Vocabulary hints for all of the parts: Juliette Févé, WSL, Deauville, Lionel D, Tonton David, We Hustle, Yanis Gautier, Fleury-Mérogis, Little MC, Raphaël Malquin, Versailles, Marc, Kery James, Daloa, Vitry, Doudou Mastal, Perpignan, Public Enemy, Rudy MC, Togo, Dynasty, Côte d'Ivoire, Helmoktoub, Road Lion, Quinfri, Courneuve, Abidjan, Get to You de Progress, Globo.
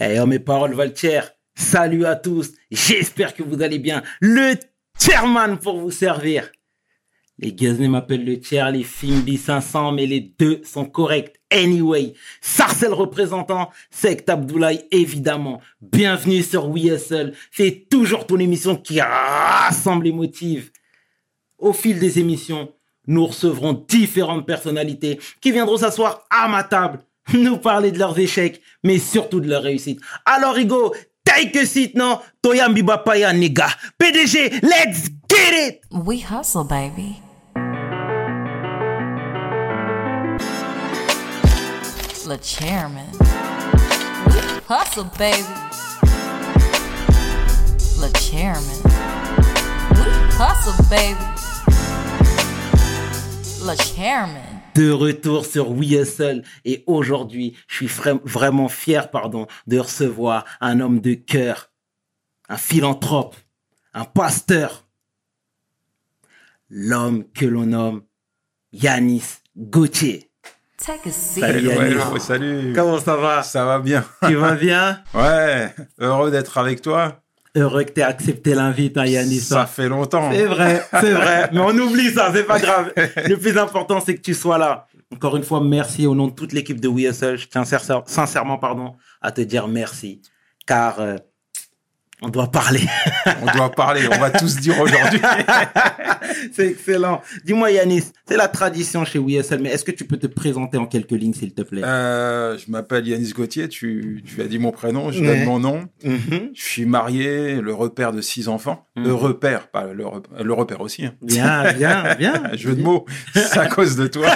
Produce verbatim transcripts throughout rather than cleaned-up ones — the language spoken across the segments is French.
Eh, oh, mes paroles valent cher. Salut à tous. J'espère que vous allez bien. Le chairman pour vous servir. Les Guisanais m'appellent le chair, les Fimbi cinq cents, mais les deux sont corrects. Anyway, Sarcel représentant, secte Abdoulaye, évidemment. Bienvenue sur W S L. C'est toujours ton émission qui rassemble et motive. Au fil des émissions, nous recevrons différentes personnalités qui viendront s'asseoir à ma table, nous parler de leurs échecs, mais surtout de leur réussite. Alors, Igo, take a seat, non? Toyambi Bapaya, nigga. P D G, let's get it! We hustle, baby. The chairman. We hustle, baby. The chairman. We hustle, baby. The chairman. De retour sur We Hustle et aujourd'hui, je suis fra- vraiment fier, pardon, de recevoir un homme de cœur, un philanthrope, un pasteur, l'homme que l'on nomme Yanis Gautier. Salut, salut, ouais, salut. Comment ça va? Ça va bien. Tu vas bien? Ouais, heureux d'être avec toi. Heureux que tu aies accepté l'invite, hein, Yanis. Ça fait longtemps. C'est vrai, c'est vrai. Mais on oublie ça, c'est pas grave. Le plus important, c'est que tu sois là. Encore une fois, merci au nom de toute l'équipe de We Hustle. Je tiens sincèrement pardon, à te dire merci. Car euh, on doit parler. On doit parler, on va tous dire aujourd'hui. C'est excellent. Dis-moi, Yanis, c'est la tradition chez W S L, mais est-ce que tu peux te présenter en quelques lignes, s'il te plaît? euh, Je m'appelle Yanis Gautier, tu, tu as dit mon prénom, je ouais. donne mon nom. Mm-hmm. Je suis marié, le repère de six enfants. Mm-hmm. Le repère, pas le, re- le repère aussi. Hein. Bien, bien, bien. Jeu de mots, c'est à cause de toi.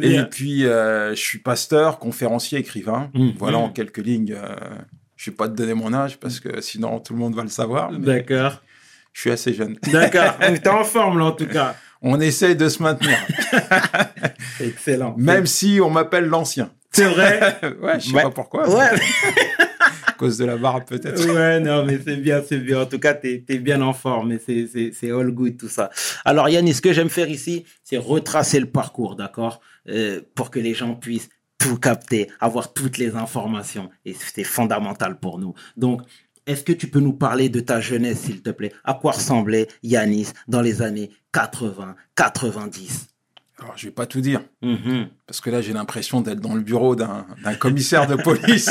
Et puis, euh, je suis pasteur, conférencier, écrivain. Mm-hmm. Voilà, en quelques lignes... Euh, je ne vais pas te donner mon âge parce que sinon tout le monde va le savoir. D'accord. Je suis assez jeune. D'accord. On est en forme là en tout cas. On essaye de se maintenir. Excellent. Même si on m'appelle l'ancien. C'est vrai. Ouais, je ne sais ouais. pas pourquoi. Ouais. À cause de la barbe peut-être. Ouais, non, mais c'est bien, c'est bien. En tout cas, tu es bien en forme et c'est, c'est, c'est all good tout ça. Alors Yanis, ce que j'aime faire ici, c'est retracer le parcours, d'accord, euh, pour que les gens puissent tout capter, avoir toutes les informations. Et c'est fondamental pour nous. Donc, est-ce que tu peux nous parler de ta jeunesse, s'il te plaît? À quoi ressemblait Yanis dans les années quatre-vingts, quatre-vingt-dix? Alors, je ne vais pas tout dire. Mm-hmm. Parce que là, j'ai l'impression d'être dans le bureau d'un, d'un commissaire de police.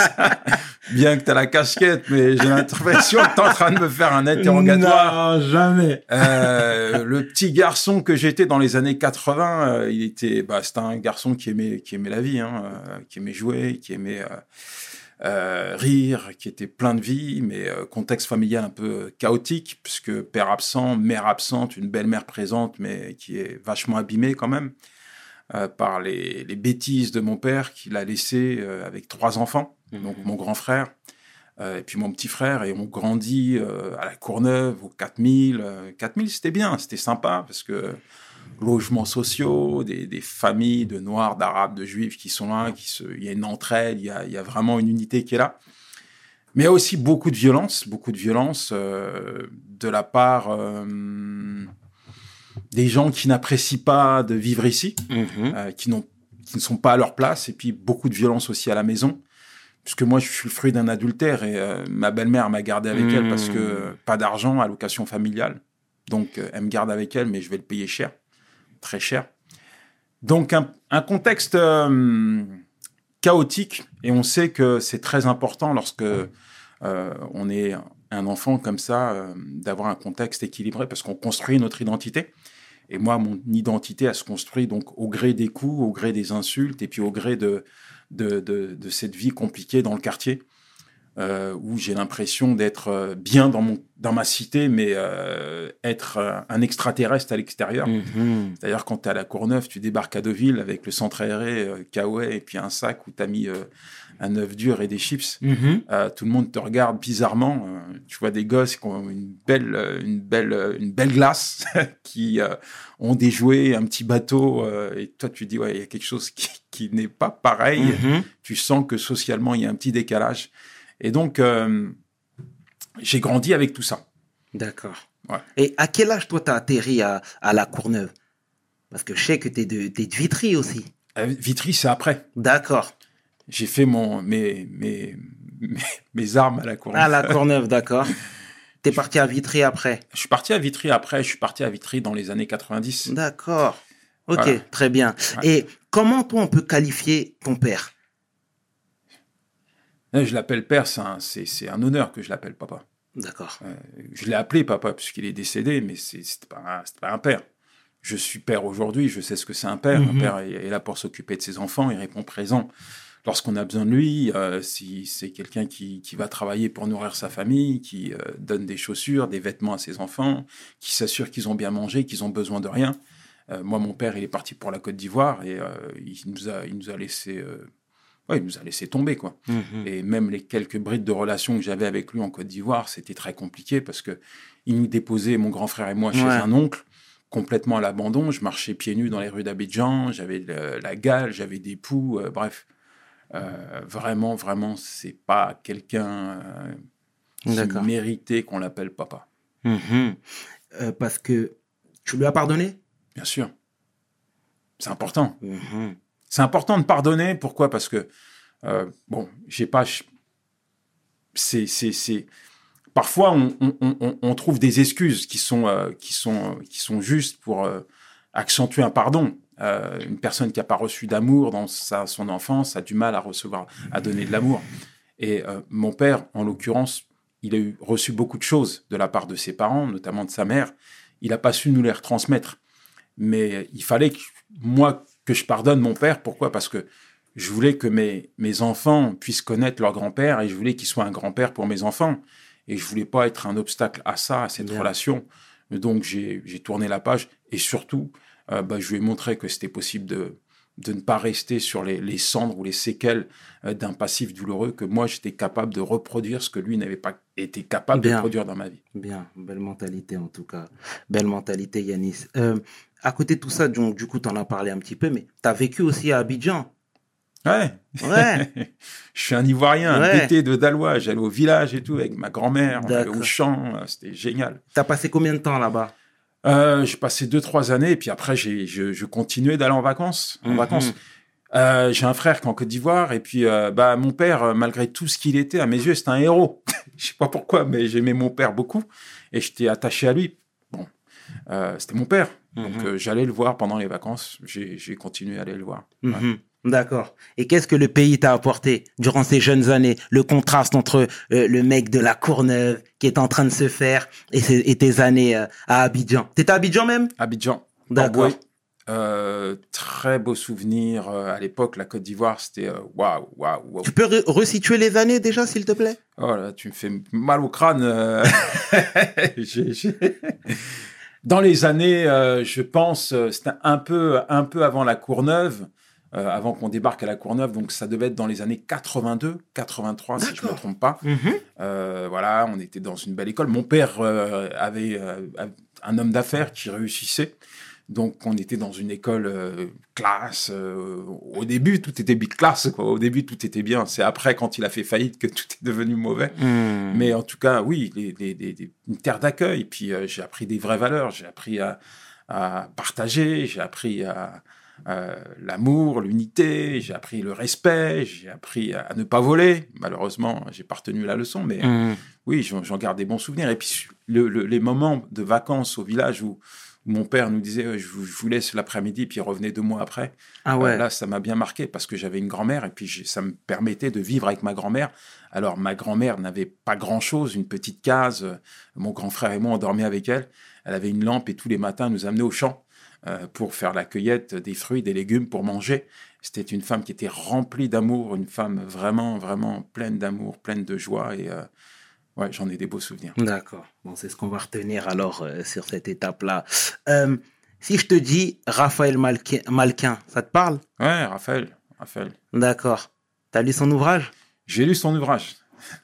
Bien que tu as la casquette, mais j'ai l'impression que tu es en train de me faire un interrogatoire. Non, jamais. Euh, le petit garçon que j'étais dans les années quatre-vingts, euh, il était, bah, c'était un garçon qui aimait, qui aimait la vie, hein, euh, qui aimait jouer, qui aimait euh, euh, rire, qui était plein de vie, mais euh, contexte familial un peu chaotique, puisque père absent, mère absente, une belle-mère présente, mais qui est vachement abîmée quand même. Euh, par les, les bêtises de mon père qui l'a laissé euh, avec trois enfants, mmh. donc mon grand frère euh, et puis mon petit frère, et on grandit euh, à la Courneuve, au quatre mille. Euh, quatre mille, c'était bien, c'était sympa, parce que euh, logements sociaux, des, des familles de Noirs, d'Arabes, de Juifs qui sont là, qui se, il y a une entraide, il y a, il y a vraiment une unité qui est là. Mais il y a aussi beaucoup de violence, beaucoup de violence euh, de la part... Euh, des gens qui n'apprécient pas de vivre ici, mmh. euh, qui, n'ont, qui ne sont pas à leur place, et puis beaucoup de violence aussi à la maison, puisque moi, je suis le fruit d'un adultère, et euh, ma belle-mère m'a gardé avec mmh. elle parce que euh, pas d'argent, allocation familiale. Donc, euh, elle me garde avec elle, mais je vais le payer cher, très cher. Donc, un, un contexte euh, chaotique, et on sait que c'est très important lorsque euh, on est un enfant comme ça, euh, d'avoir un contexte équilibré, parce qu'on construit notre identité. Et moi, mon identité, elle se construit donc au gré des coups, au gré des insultes, et puis au gré de, de, de, de cette vie compliquée dans le quartier, euh, où j'ai l'impression d'être bien dans, mon, dans ma cité, mais euh, être un extraterrestre à l'extérieur. Mm-hmm. C'est-à-dire, quand tu es à la Courneuve, tu débarques à Deauville avec le centre aéré, euh, Kawaii, et puis un sac où tu as mis euh, un œuf dur et des chips. Mm-hmm. Euh, tout le monde te regarde bizarrement. Euh, tu vois des gosses qui ont une belle, une belle, une belle glace, qui euh, ont des jouets, un petit bateau. Euh, et toi, tu dis, ouais, il y a quelque chose qui, qui n'est pas pareil. Mm-hmm. Tu sens que socialement, il y a un petit décalage. Et donc, euh, j'ai grandi avec tout ça. D'accord. Ouais. Et à quel âge, toi, tu as atterri à, à la Courneuve? Parce que je sais que tu es de, de Vitry aussi. Euh, Vitry, c'est après. D'accord. j'ai fait mon, mes, mes, mes, mes armes à la Courneuve. À la Courneuve, d'accord. T'es parti à Vitry après? Je suis parti à Vitry après. Je suis parti à Vitry dans les années quatre-vingt-dix. D'accord. Ok, voilà. Très bien. Ouais. Et comment, toi, on peut qualifier ton père? Je l'appelle père, c'est un, c'est, c'est un honneur que je l'appelle papa. D'accord. Euh, je l'ai appelé papa puisqu'il est décédé, mais c'est, c'est pas un, c'est pas un père. Je suis père aujourd'hui, je sais ce que c'est un père. Mm-hmm. Un père est, est là pour s'occuper de ses enfants, il répond présent lorsqu'on a besoin de lui. Euh, si c'est quelqu'un qui, qui va travailler pour nourrir sa famille, qui euh, donne des chaussures, des vêtements à ses enfants, qui s'assure qu'ils ont bien mangé, qu'ils ont besoin de rien. Euh, moi, mon père, il est parti pour la Côte d'Ivoire et euh, il nous a, il nous a laissé... Euh, Ouais, il nous a laissé tomber, quoi. Mmh. Et même les quelques brides de relations que j'avais avec lui en Côte d'Ivoire, c'était très compliqué parce que il nous déposait, mon grand frère et moi, chez ouais. un oncle, complètement à l'abandon. Je marchais pieds nus dans les rues d'Abidjan, j'avais le, la gale, j'avais des poux, euh, bref. Euh, vraiment, vraiment, c'est pas quelqu'un euh, qui D'accord. méritait qu'on l'appelle papa. Mmh. Euh, parce que tu lui as pardonné ? Bien sûr. C'est important. Mmh. C'est important de pardonner. Pourquoi ? Parce que, euh, bon, j'ai pas... C'est, c'est, c'est... Parfois, on, on, on, on trouve des excuses qui sont, euh, qui sont, qui sont justes pour euh, accentuer un pardon. Euh, une personne qui n'a pas reçu d'amour dans sa, son enfance a du mal à recevoir, à donner de l'amour. Et euh, mon père, en l'occurrence, il a eu, reçu beaucoup de choses de la part de ses parents, notamment de sa mère. Il n'a pas su nous les retransmettre. Mais il fallait que moi... que je pardonne mon père. Pourquoi ? Parce que je voulais que mes, mes enfants puissent connaître leur grand-père et je voulais qu'il soit un grand-père pour mes enfants. Et je voulais pas être un obstacle à ça, à cette Bien. relation. Donc, j'ai, j'ai tourné la page et surtout, euh, bah, je lui ai montré que c'était possible de, de ne pas rester sur les, les cendres ou les séquelles euh, d'un passif douloureux, que moi, j'étais capable de reproduire ce que lui n'avait pas été capable Bien. de produire dans ma vie. Bien, belle mentalité en tout cas. Belle mentalité, Yanis. Euh... À côté de tout ça, donc, du coup, tu en as parlé un petit peu, mais tu as vécu aussi à Abidjan. Ouais. Ouais. Je suis un Ivoirien, ouais. un bété de Daloa. J'allais au village et tout avec ma grand-mère, on allait au champ, c'était génial. Tu as passé combien de temps là-bas ? euh, J'ai passé deux, trois années, et puis après, j'ai, je, je continuais d'aller en vacances. En mm-hmm. vacances. Euh, j'ai un frère qui est en Côte d'Ivoire, et puis euh, bah, mon père, malgré tout ce qu'il était, à mes yeux, c'était un héros. Je sais pas pourquoi, mais j'aimais mon père beaucoup, et j'étais attaché à lui. Bon, euh, c'était mon père. Donc, mmh. euh, j'allais le voir pendant les vacances. J'ai, j'ai continué à aller le voir. Ouais. Mmh. D'accord. Et qu'est-ce que le pays t'a apporté durant ces jeunes années ? Le contraste entre euh, le mec de la Courneuve qui est en train de se faire et, et tes années euh, à Abidjan. T'étais à Abidjan même ? Abidjan. D'accord. Euh, très beau souvenir. À l'époque, la Côte d'Ivoire, c'était waouh, waouh, waouh. Tu peux re- resituer les années déjà, s'il te plaît ? Oh là, tu me fais mal au crâne. Euh... j'ai... j'ai... Dans les années, euh, je pense, euh, c'était un peu, un peu avant la Courneuve, euh, avant qu'on débarque à la Courneuve, donc ça devait être dans les années quatre-vingt-deux, quatre-vingt-trois, D'accord. si je ne me trompe pas. Mm-hmm. Euh, voilà, on était dans une belle école. Mon père euh, avait euh, un homme d'affaires qui réussissait, donc on était dans une école euh, classe. Euh, au début, tout était big class, quoi. Au début, tout était bien. C'est après, quand il a fait faillite, que tout est devenu mauvais. Mmh. Mais en tout cas, oui, les, les, les, une terre d'accueil. Puis euh, j'ai appris des vraies valeurs. J'ai appris à, à partager. J'ai appris à, à l'amour, l'unité. J'ai appris le respect. J'ai appris à ne pas voler. Malheureusement, j'ai pas retenu la leçon, mais mmh. euh, oui, j'en, j'en garde des bons souvenirs. Et puis le, le, les moments de vacances au village où mon père nous disait, je vous laisse l'après-midi, puis il revenait deux mois après. Ah ouais. euh, là, ça m'a bien marqué parce que j'avais une grand-mère et puis je, ça me permettait de vivre avec ma grand-mère. Alors, ma grand-mère n'avait pas grand-chose, une petite case. Mon grand frère et moi, on dormait avec elle. Elle avait une lampe et tous les matins, elle nous amenait au champ euh, pour faire la cueillette des fruits, des légumes pour manger. C'était une femme qui était remplie d'amour, une femme vraiment, vraiment pleine d'amour, pleine de joie et... Euh, Ouais, j'en ai des beaux souvenirs. D'accord. Bon, c'est ce qu'on va retenir alors euh, sur cette étape-là. Euh, si je te dis Raphaël Malqui- Malquin, ça te parle ? Ouais, Raphaël. Raphaël. D'accord. T'as lu son ouvrage ? J'ai lu son ouvrage.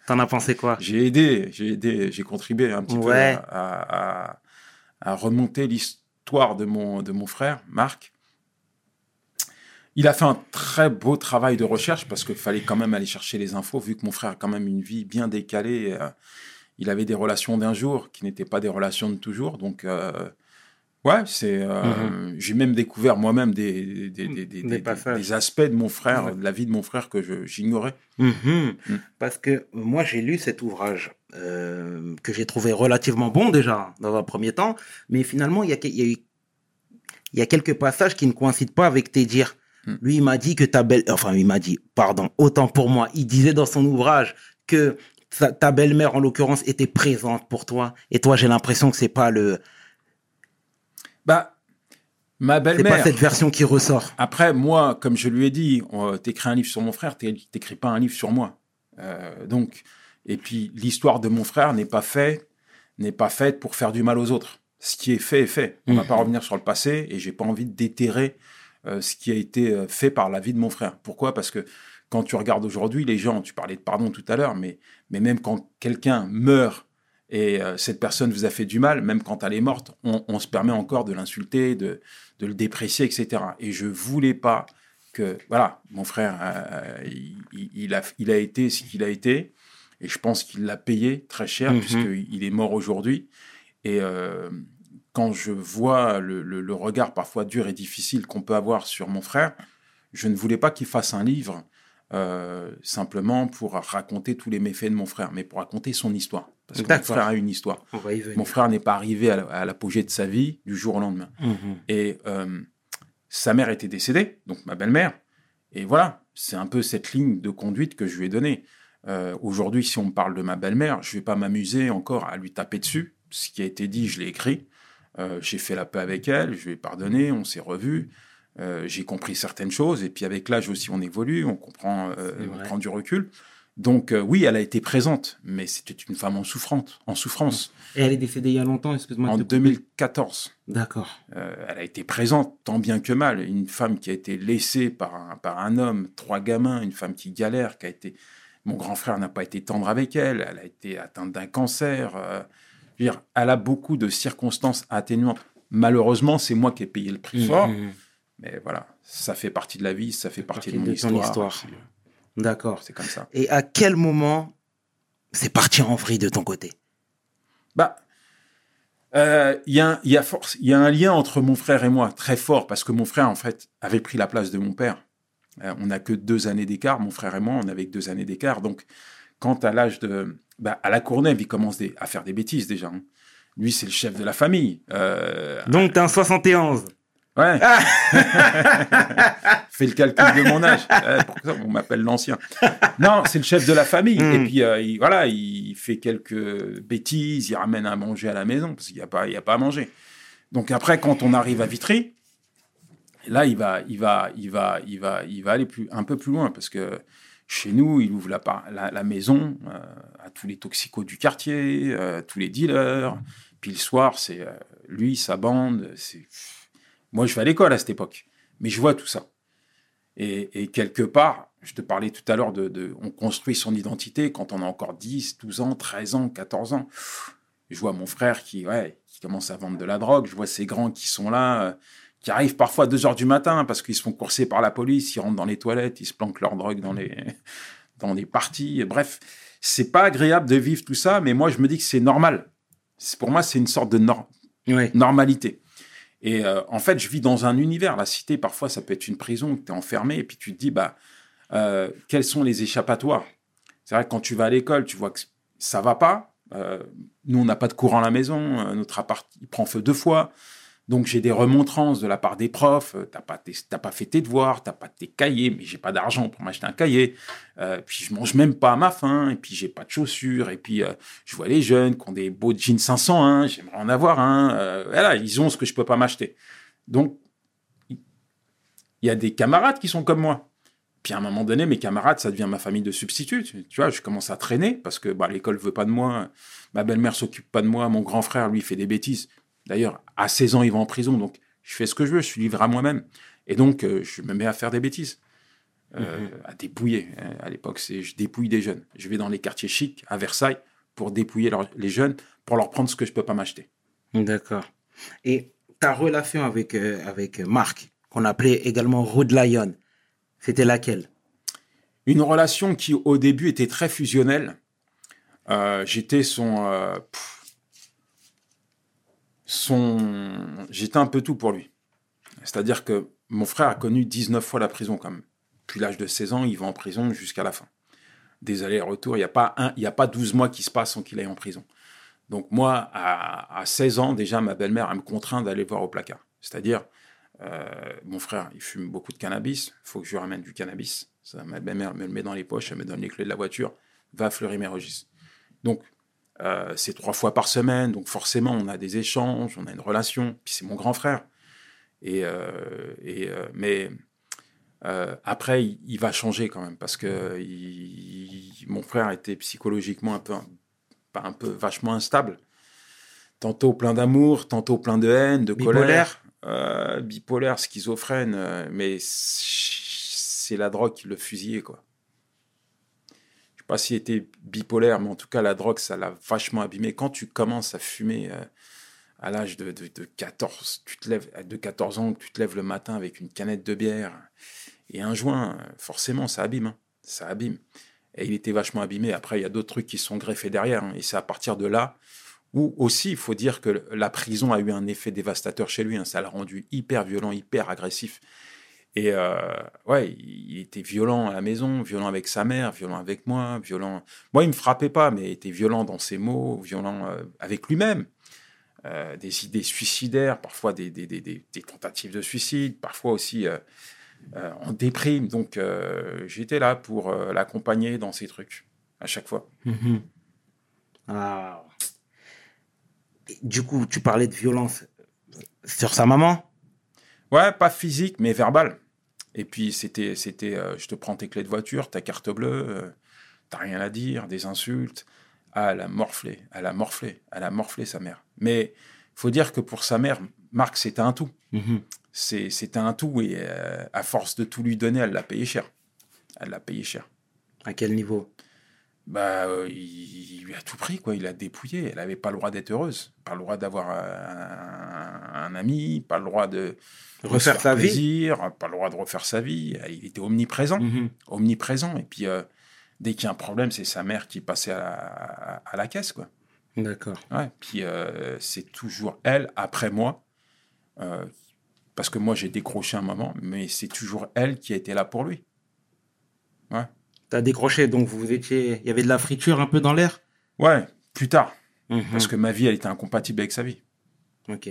T'en as pensé quoi ? J'ai aidé, j'ai aidé, j'ai contribué un petit ouais. peu à, à, à remonter l'histoire de mon, de mon frère, Marc. Il a fait un très beau travail de recherche parce qu'il fallait quand même aller chercher les infos, vu que mon frère a quand même une vie bien décalée. Euh, il avait des relations d'un jour qui n'étaient pas des relations de toujours. Donc, euh, Ouais, c'est. Euh, mm-hmm. J'ai même découvert moi-même des des, des, des, des, des, des aspects de mon frère, ouais. de la vie de mon frère que je, j'ignorais. Mm-hmm. Mm. Parce que moi, j'ai lu cet ouvrage euh, que j'ai trouvé relativement bon déjà dans un premier temps, mais finalement, il y a il y a eu il y a quelques passages qui ne coïncident pas avec tes dires. Mm. Lui, il m'a dit que ta belle, enfin, il m'a dit, pardon, autant pour moi, il disait dans son ouvrage que ta, ta belle-mère, en l'occurrence, était présente pour toi. Et toi, j'ai l'impression que c'est pas le Bah, ma belle-mère. C'est pas cette version qui ressort. Après, moi, comme je lui ai dit, on, t'écris un livre sur mon frère, t'écris pas un livre sur moi. Euh, donc, et puis l'histoire de mon frère n'est pas faite, n'est pas faite pour faire du mal aux autres. Ce qui est fait est fait. On ne mmh. va pas revenir sur le passé, et j'ai pas envie de déterrer euh, ce qui a été fait par la vie de mon frère. Pourquoi ? Parce que quand tu regardes aujourd'hui les gens, tu parlais de pardon tout à l'heure, mais mais même quand quelqu'un meurt. Et euh, cette personne vous a fait du mal, même quand elle est morte, on, on se permet encore de l'insulter, de, de le déprécier, et cetera. Et je voulais pas que... Voilà, mon frère, euh, il, il, a, il a été ce qu'il a été, et je pense qu'il l'a payé très cher, mm-hmm. puisqu'il est mort aujourd'hui. Et euh, quand je vois le, le, le regard parfois dur et difficile qu'on peut avoir sur mon frère, je ne voulais pas qu'il fasse un livre euh, simplement pour raconter tous les méfaits de mon frère, mais pour raconter son histoire. Parce que D'accord. mon frère a une histoire. Mon frère n'est pas arrivé à, à l'apogée de sa vie du jour au lendemain. Mmh. Et euh, sa mère était décédée, donc ma belle-mère. Et voilà, c'est un peu cette ligne de conduite que je lui ai donnée. Euh, aujourd'hui, si on me parle de ma belle-mère, je ne vais pas m'amuser encore à lui taper dessus. Ce qui a été dit, je l'ai écrit. Euh, j'ai fait la paix avec elle, je lui ai pardonné, on s'est revus. Euh, j'ai compris certaines choses. Et puis avec l'âge aussi, on évolue, on comprend, euh, on prend du recul. Donc, euh, oui, elle a été présente, mais c'était une femme en souffrance. En souffrance. Et elle est décédée il y a longtemps, excuse-moi. En deux mille quatorze. D'accord. Euh, elle a été présente, tant bien que mal. Une femme qui a été laissée par un, par un homme, trois gamins, une femme qui galère, qui a été... Mon grand frère n'a pas été tendre avec elle, elle a été atteinte d'un cancer. Euh, je veux dire, elle a beaucoup de circonstances atténuantes. Malheureusement, c'est moi qui ai payé le prix fort. Mmh. Mais voilà, ça fait partie de la vie, ça fait partie, partie de mon de histoire. histoire. D'accord, c'est comme ça. Et à quel moment c'est parti en vrille de ton côté ? Bah, il euh, y, y, y a un lien entre mon frère et moi, très fort, parce que mon frère, en fait, avait pris la place de mon père. Euh, on n'a que deux années d'écart, mon frère et moi, on n'avait que deux années d'écart. Donc, quand à l'âge de... Bah, à la Courneuve, il commence des, à faire des bêtises déjà. Hein. Lui, c'est le chef de la famille. Euh, Donc, t'es un soixante et onze ? Ouais. Ah Fais le calcul de mon âge. Euh, pour ça, on m'appelle l'ancien. Non, c'est le chef de la famille. Mm. Et puis, euh, il, voilà, il fait quelques bêtises, il ramène à manger à la maison, parce qu'il n'y a pas, il n'y a pas à manger. Donc après, quand on arrive à Vitry, là, il va, il va, il va, il va, il va aller plus, un peu plus loin, parce que chez nous, il ouvre la, la, la maison euh, à tous les toxicos du quartier, euh, tous les dealers. Puis le soir, c'est euh, lui, sa bande, c'est... Moi, je vais à l'école à cette époque, mais je vois tout ça. Et, et quelque part, je te parlais tout à l'heure de, de... On construit son identité quand on a encore dix, douze ans, treize ans, quatorze ans. Je vois mon frère qui, ouais, qui commence à vendre de la drogue. Je vois ces grands qui sont là, euh, qui arrivent parfois à deux heures du matin parce qu'ils se font courser par la police, ils rentrent dans les toilettes, ils se planquent leur drogue dans les, dans les parties. Bref, c'est pas agréable de vivre tout ça, mais moi, je me dis que c'est normal. C'est, pour moi, c'est une sorte de nor- oui. normalité. Et euh, en fait, je vis dans un univers. La cité, parfois, ça peut être une prison, tu es enfermé, et puis tu te dis, bah, euh, quels sont les échappatoires ? C'est vrai que quand tu vas à l'école, tu vois que ça ne va pas. Euh, nous, on n'a pas de courant à la maison. Euh, notre appart, il prend feu deux fois. Donc, j'ai des remontrances de la part des profs. Euh, tu n'as pas, pas fait tes devoirs, tu n'as pas tes cahiers, mais je n'ai pas d'argent pour m'acheter un cahier. Euh, puis, je ne mange même pas à ma faim. Et puis, je n'ai pas de chaussures. Et puis, euh, je vois les jeunes qui ont des beaux jeans cinq cent un. J'aimerais en avoir un. Euh, voilà, ils ont ce que je ne peux pas m'acheter. Donc, il y a des camarades qui sont comme moi. Puis, à un moment donné, mes camarades, ça devient ma famille de substituts. Tu vois, je commence à traîner parce que bah, l'école ne veut pas de moi. Ma belle-mère ne s'occupe pas de moi. Mon grand frère, lui, fait des bêtises. D'ailleurs, à seize ans, il va en prison, donc je fais ce que je veux, je suis livré à moi-même. Et donc, euh, je me mets à faire des bêtises, euh, mm-hmm. à dépouiller. À l'époque, c'est, je dépouille des jeunes. Je vais dans les quartiers chics, à Versailles, pour dépouiller leur, les jeunes, pour leur prendre ce que je ne peux pas m'acheter. D'accord. Et ta relation avec, euh, avec Marc, qu'on appelait également Road Lion, c'était laquelle ? Une relation qui, au début, était très fusionnelle. Euh, j'étais son... Euh, pff, son... j'étais un peu tout pour lui. C'est-à-dire que mon frère a connu dix-neuf fois la prison quand même. Depuis l'âge de seize ans, il va en prison jusqu'à la fin. Des allers-retours, il n'y a pas un, il n'y a pas douze mois qui se passent sans qu'il aille en prison. Donc moi, à, à seize ans, déjà, ma belle-mère, elle me contraint d'aller voir au placard. C'est-à-dire, euh, mon frère, il fume beaucoup de cannabis, il faut que je lui ramène du cannabis. Ça, ma belle-mère me le met dans les poches, elle me donne les clés de la voiture, va à Fleury-Mérogis. Donc, euh, c'est trois fois par semaine, donc forcément, on a des échanges, on a une relation, puis c'est mon grand frère. Et, euh, et, euh, mais euh, après, il, il va changer quand même, parce que il, il, mon frère était psychologiquement un peu... un peu vachement instable. Tantôt plein d'amour, tantôt plein de haine, de bipolaire. colère. Euh, bipolaire, schizophrène, euh, mais c'est la drogue qui le fusillait, quoi. Je sais pas s'il était bipolaire, mais en tout cas, la drogue, ça l'a vachement abîmé. Quand tu commences à fumer euh, à l'âge de, de, de, quatorze, tu te lèves, de quatorze ans, tu te lèves le matin avec une canette de bière et un joint, forcément, ça abîme. Hein. Ça abîme. Et il était vachement abîmé. Après, il y a d'autres trucs qui sont greffés derrière. Hein. Et c'est à partir de là où aussi, il faut dire que la prison a eu un effet dévastateur chez lui. Hein. Ça l'a rendu hyper violent, hyper agressif. Et euh, ouais, il était violent à la maison, violent avec sa mère, violent avec moi, violent... Moi, il ne me frappait pas, mais il était violent dans ses mots, violent euh, avec lui-même. Euh, des idées suicidaires, parfois des, des, des, des, des tentatives de suicide, parfois aussi... Euh, Euh, en déprime, donc euh, j'étais là pour euh, l'accompagner dans ces trucs, à chaque fois. Mmh. Ah. Du coup, tu parlais de violence sur sa maman? Ouais, pas physique, mais verbale. Et puis, c'était, c'était euh, je te prends tes clés de voiture, ta carte bleue, euh, t'as rien à dire, des insultes. Ah, elle a morflé, elle a morflé, elle a morflé sa mère. Mais il faut dire que pour sa mère, Marc, c'était un tout. Mmh. C'est, c'était un tout et euh, à force de tout lui donner, elle l'a payé cher. Elle l'a payé cher. À quel niveau? Bah, euh, il, il lui a tout pris, quoi. Il l'a dépouillé. Elle n'avait pas le droit d'être heureuse, pas le droit d'avoir un, un ami, pas le droit de refaire sa plaisir, vie, pas le droit de refaire sa vie. Il était omniprésent, mm-hmm. omniprésent. Et puis, euh, dès qu'il y a un problème, c'est sa mère qui passait à la, à, à la caisse, quoi. D'accord. Ouais. Puis, euh, c'est toujours elle, après moi, euh, parce que moi, j'ai décroché un moment, mais c'est toujours elle qui a été là pour lui. Ouais. T'as décroché, donc vous étiez... Il y avait de la friture un peu dans l'air? Ouais, plus tard. Mmh. Parce que ma vie, elle était incompatible avec sa vie. Ok.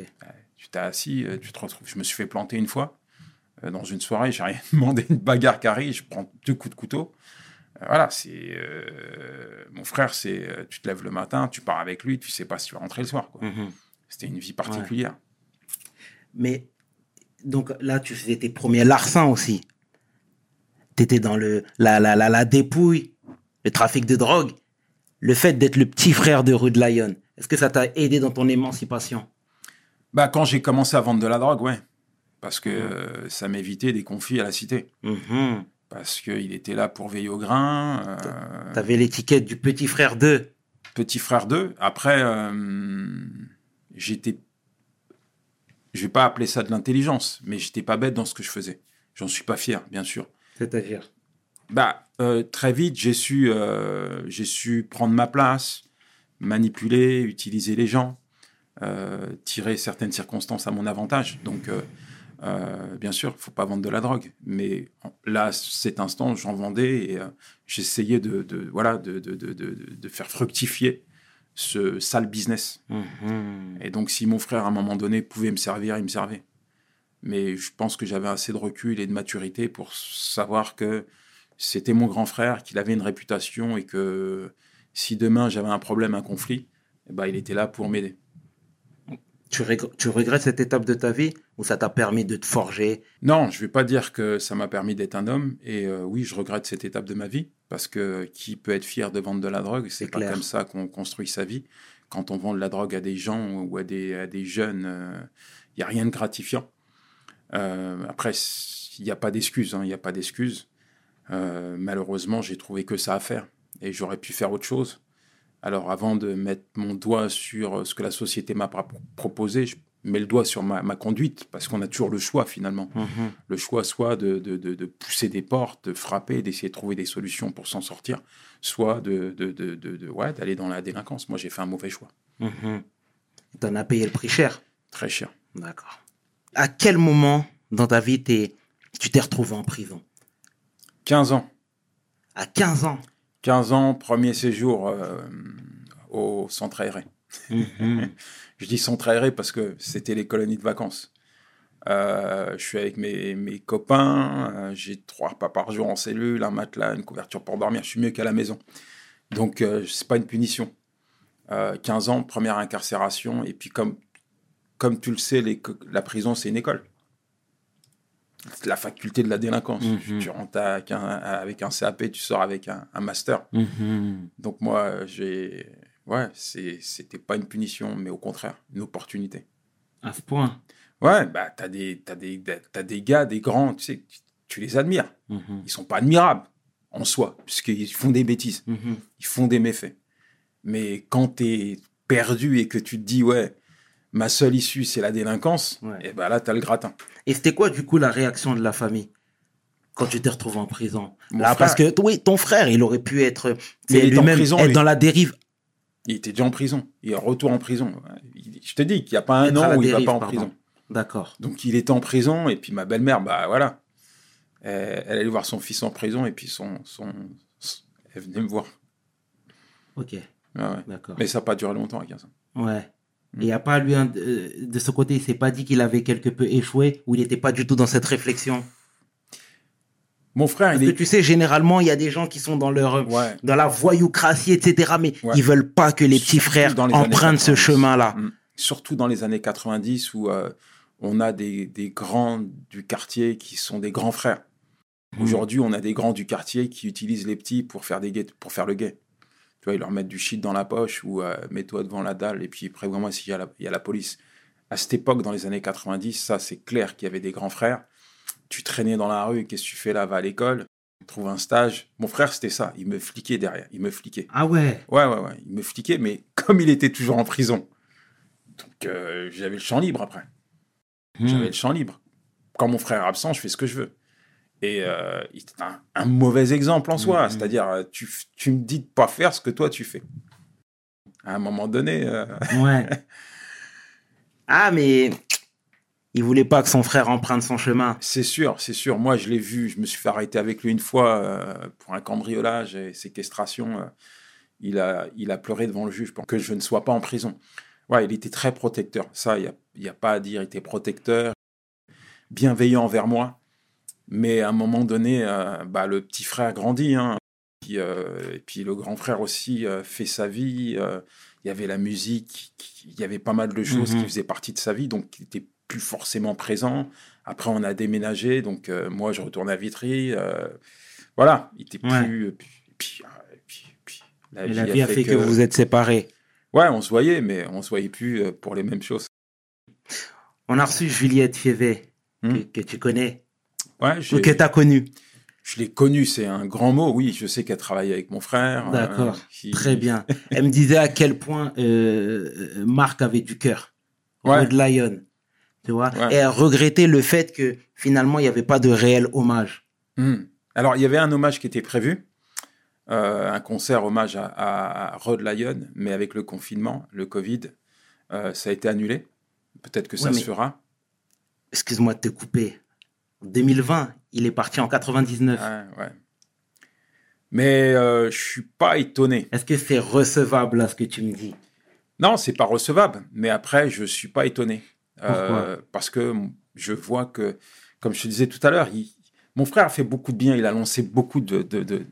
Tu t'es assis, tu te retrouves... Je me suis fait planter une fois, dans une soirée, j'ai rien demandé, une bagarre qui arrive, je prends deux coups de couteau. Voilà, c'est... Euh... Mon frère, c'est... Tu te lèves le matin, tu pars avec lui, tu sais pas si tu vas rentrer le soir, quoi. Mmh. C'était une vie particulière. Ouais. Mais... Donc là, tu faisais tes premiers larcins aussi. Tu étais dans le, la, la, la, la dépouille, le trafic de drogue. Le fait d'être le petit frère de Road Lion, est-ce que ça t'a aidé dans ton émancipation? Bah, quand j'ai commencé à vendre de la drogue, ouais. Parce que euh, ça m'évitait des conflits à la cité. Mmh. Parce qu'il était là pour veiller au grain. Euh... T'avais l'étiquette du petit frère deux. Petit frère deux. Après, euh, j'étais... Je ne vais pas appeler ça de l'intelligence, mais je n'étais pas bête dans ce que je faisais. J'en suis pas fier, bien sûr. C'est-à-dire? Bah, euh, très vite, j'ai su, euh, j'ai su prendre ma place, manipuler, utiliser les gens, euh, tirer certaines circonstances à mon avantage. Donc, euh, euh, bien sûr, il ne faut pas vendre de la drogue. Mais là, cet instant, j'en vendais et euh, j'essayais de, de, voilà, de, de, de, de, de faire fructifier ce sale business. Mmh. Et donc, si mon frère, à un moment donné, pouvait me servir, il me servait. Mais je pense que j'avais assez de recul et de maturité pour savoir que c'était mon grand frère, qu'il avait une réputation et que si demain, j'avais un problème, un conflit, eh ben, il était là pour m'aider. Tu, reg- tu regrettes cette étape de ta vie ou ça t'a permis de te forger? Non, je ne vais pas dire que ça m'a permis d'être un homme. Et euh, oui, je regrette cette étape de ma vie. Parce que qui peut être fier de vendre de la drogue? C'est, c'est pas clair. Comme ça qu'on construit sa vie. Quand on vend de la drogue à des gens ou à des, à des jeunes, il euh, n'y a rien de gratifiant. Euh, après, il n'y a pas d'excuse. Il hein, n'y a pas d'excuse. Euh, malheureusement, j'ai trouvé que ça à faire. Et j'aurais pu faire autre chose. Alors, avant de mettre mon doigt sur ce que la société m'a proposé, je mets le doigt sur ma, ma conduite, parce qu'on a toujours le choix, finalement. Mmh. Le choix, soit de, de, de, de pousser des portes, de frapper, d'essayer de trouver des solutions pour s'en sortir, soit de, de, de, de, de, ouais, d'aller dans la délinquance. Moi, j'ai fait un mauvais choix. Mmh. T'en as payé le prix cher. Très cher. D'accord. À quel moment dans ta vie t'es, tu t'es retrouvé en prison? quinze ans. À quinze ans? quinze ans, premier séjour euh, au centre aéré. Mm-hmm. Je dis centre aéré parce que c'était les colonies de vacances. Euh, je suis avec mes, mes copains, euh, j'ai trois repas par jour en cellule, un matelas, une couverture pour dormir, je suis mieux qu'à la maison. Donc, euh, c'est pas une punition. Euh, quinze ans, première incarcération, et puis comme, comme tu le sais, les, la prison, c'est une école. C'est la faculté de la délinquance. Mm-hmm. Tu rentres avec un, avec un C A P, tu sors avec un, un master. Mm-hmm. Donc moi, j'ai... ouais, c'est, c'était pas une punition, mais au contraire, une opportunité. À ce point? Ouais, bah, t'as des, t'as des, t'as des gars, des grands, tu sais, tu, tu les admires. Mm-hmm. Ils sont pas admirables en soi, puisqu'ils font des bêtises, mm-hmm. ils font des méfaits. Mais quand t'es perdu et que tu te dis, ouais, ma seule issue, c'est la délinquance, ouais. et bah là, t'as le gratin. Et c'était quoi, du coup, la réaction de la famille quand tu t'es retrouvé en prison? Mon là, frère, parce que, oui, ton frère, il aurait pu être, mais lui-même, prison, être lui. Dans la dérive. Il était déjà en prison. Il est retour en prison. Je te dis qu'il n'y a pas un être an où dérive, il ne va pas en pardon. Prison. D'accord. Donc, il était en prison. Et puis, ma belle-mère, bah voilà. Elle, elle allait voir son fils en prison. Et puis, son, son, son... elle venait me voir. OK. Ah ouais. D'accord. Mais ça n'a pas duré longtemps à quinze ans. Ouais. Mmh. Et il n'y a pas, lui, un, euh, de ce côté, il ne s'est pas dit qu'il avait quelque peu échoué ou il n'était pas du tout dans cette réflexion? Mon frère, Parce il est... que tu sais, généralement, il y a des gens qui sont dans leur, ouais. dans la voyoucratie, et cetera. Mais ouais. ils ne veulent pas que les petits Surtout frères empruntent ce chemin-là. Mmh. Surtout dans les années quatre-vingt-dix, où euh, on a des, des grands du quartier qui sont des grands frères. Mmh. Aujourd'hui, on a des grands du quartier qui utilisent les petits pour faire, des gays, pour faire le guet. Tu vois, ils leur mettent du shit dans la poche ou euh, mets-toi devant la dalle et puis prévois-moi s'il y a la, il y a la police. À cette époque, dans les années quatre-vingt-dix, ça, c'est clair qu'il y avait des grands frères. Tu traînais dans la rue, qu'est-ce que tu fais là? Va à l'école, trouve un stage. Mon frère, c'était ça. Il me fliquait derrière. Il me fliquait. Ah ouais? Ouais, ouais, ouais. Il me fliquait, mais comme il était toujours en prison. Donc, euh, j'avais le champ libre après. Mmh. J'avais le champ libre. Quand mon frère est absent, je fais ce que je veux. Et euh, c'était un, un mauvais exemple en soi. Mmh. C'est-à-dire, tu, tu me dis de ne pas faire ce que toi, tu fais. À un moment donné... Euh... Ouais. Ah, mais... Il ne voulait pas que son frère emprunte son chemin. C'est sûr, c'est sûr. Moi, je l'ai vu. Je me suis fait arrêter avec lui une fois euh, pour un cambriolage et séquestration. Euh, il a, il a pleuré devant le juge pour que je ne sois pas en prison. Ouais, il était très protecteur. Ça, il n'y a, a pas à dire. Il était protecteur, bienveillant envers moi. Mais à un moment donné, euh, bah, le petit frère grandit. Hein, et, puis, euh, et puis le grand frère aussi euh, fait sa vie. Euh, il y avait la musique. Il y avait pas mal de choses mm-hmm. qui faisaient partie de sa vie. Donc, il était plus forcément présent. Après, on a déménagé. Donc, euh, moi, je retourne à Vitry. Euh, voilà. Il était ouais. plus... Puis, puis, puis, puis, la, vie la vie a fait, fait que... que vous êtes séparés. Ouais, on se voyait, mais on ne se voyait plus pour les mêmes choses. On a reçu Juliette Févé, hum. que, que tu connais. Ouais, j'ai... Ou que tu as connue. Je l'ai connue, c'est un grand mot. Oui, je sais qu'elle travaillait avec mon frère. D'accord, euh, qui... très bien. Elle me disait à quel point euh, Marc avait du cœur. Ouais. Road Lion. Tu vois, ouais. Et à regretter le fait que finalement, il n'y avait pas de réel hommage. Mmh. Alors, il y avait un hommage qui était prévu, euh, un concert hommage à, à Road Lion, mais avec le confinement, le Covid, euh, ça a été annulé. Peut-être que ça ouais, se fera. Excuse-moi de te couper. En deux mille vingt, il est parti en quatre-vingt-dix-neuf. Ouais, ouais. Mais euh, je ne suis pas étonné. Est-ce que c'est recevable, là, ce que tu me dis? Non, ce n'est pas recevable. Mais après, je ne suis pas étonné. Euh, parce que je vois que, comme je te disais tout à l'heure, il, mon frère a fait beaucoup de bien, il a lancé beaucoup de, de, de,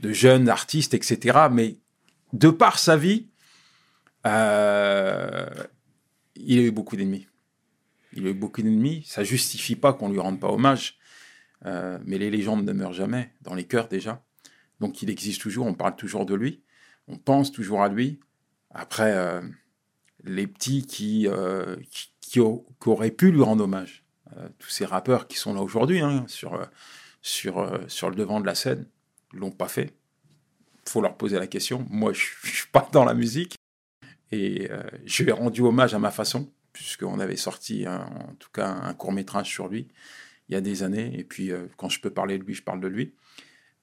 de jeunes artistes, et cetera. Mais de par sa vie, euh, il a eu beaucoup d'ennemis. Il a eu beaucoup d'ennemis. Ça ne justifie pas qu'on ne lui rende pas hommage. Euh, mais les légendes ne meurent jamais, dans les cœurs déjà. Donc il existe toujours, on parle toujours de lui, on pense toujours à lui. Après, euh, les petits qui... Euh, qui qui aurait pu lui rendre hommage. Euh, tous ces rappeurs qui sont là aujourd'hui, hein, sur, sur, sur le devant de la scène, ne l'ont pas fait. Il faut leur poser la question. Moi, je ne suis pas dans la musique. Et euh, je lui ai rendu hommage à ma façon, puisqu'on avait sorti, hein, en tout cas, un court-métrage sur lui, il y a des années. Et puis, euh, quand je peux parler de lui, je parle de lui.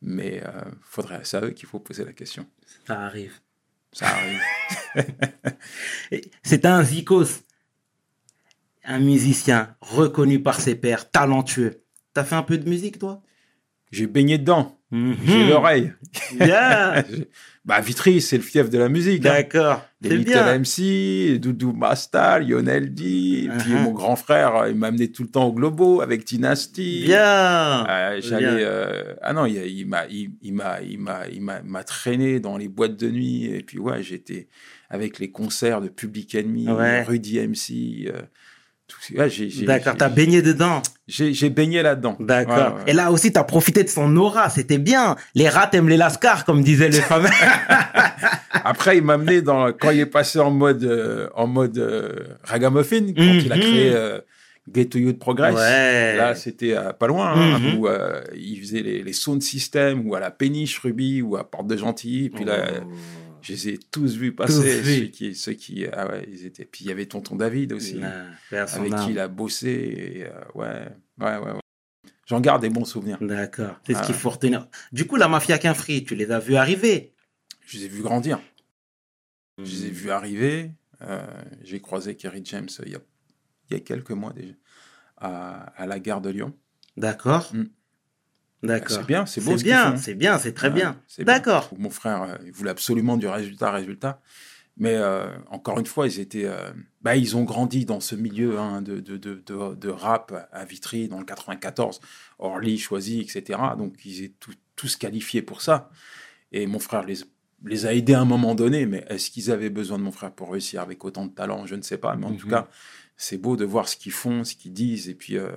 Mais il euh, faudrait, c'est à eux qu'il faut poser la question. Ça arrive. Ça arrive. C'est un Zikos, un musicien reconnu par ses pairs, talentueux. T'as fait un peu de musique, toi? J'ai baigné dedans. Mm-hmm. J'ai l'oreille. Yeah. Bah, Vitry, c'est le fief de la musique. D'accord. Hein. Les c'est Little M C, Doudou Mastal, Lionel D. Uh-huh. Puis mon grand frère, il m'amenait tout le temps au Globo avec Dynasty. Bien. Euh, j'allais. Bien. Euh... Ah non, il, il, m'a, il, il, m'a, il, m'a, il m'a, m'a traîné dans les boîtes de nuit. Et puis ouais, j'étais avec les concerts de Public Enemy, ouais. Rudy M C. Euh... Tout... Ah, j'ai, j'ai, D'accord, j'ai, t'as baigné dedans. J'ai, j'ai baigné là-dedans. D'accord. Ouais, ouais. Et là aussi, t'as profité de son aura. C'était bien. Les rats aiment les lascars, comme disaient les femmes. Après, il m'a amené dans, quand il est passé en mode, euh, en mode euh, ragamuffin, quand mm-hmm. il a créé euh, Get to You de Progress. Ouais. Là, c'était euh, pas loin, hein, mm-hmm. où euh, il faisait les, les sound systems, ou à la péniche Ruby, ou à Porte de Gentilly. Puis oh. là. Je les ai tous vus passer, tous ceux vu. qui, ceux qui, ah ouais, ils étaient. Puis il y avait Tonton David aussi, ah, avec qui il a bossé. Et euh, ouais, ouais, ouais, ouais. J'en garde des bons souvenirs. D'accord, c'est ah, ce qu'il faut retenir. Du coup, la mafia Quinfri, tu les as vus arriver? Je les ai vus grandir. Mmh. Je les ai vus arriver. Euh, j'ai croisé Kery James il y, a, il y a quelques mois déjà, à, à la gare de Lyon. D'accord. Mmh. D'accord. C'est bien, c'est beau. C'est ce bien, c'est bien, c'est très ouais, bien. C'est D'accord. Bien. Mon frère, il voulait absolument du résultat, résultat. Mais euh, encore une fois, ils étaient, euh, bah, ils ont grandi dans ce milieu hein, de, de, de, de, de rap à Vitry, dans le quatre-vingt-quatorze, Orly, Choisy, et cetera. Donc, ils étaient tout, tous qualifiés pour ça. Et mon frère les, les a aidés à un moment donné. Mais est-ce qu'ils avaient besoin de mon frère pour réussir avec autant de talent? Je ne sais pas. Mais en mm-hmm. tout cas, c'est beau de voir ce qu'ils font, ce qu'ils disent. Et puis... Euh,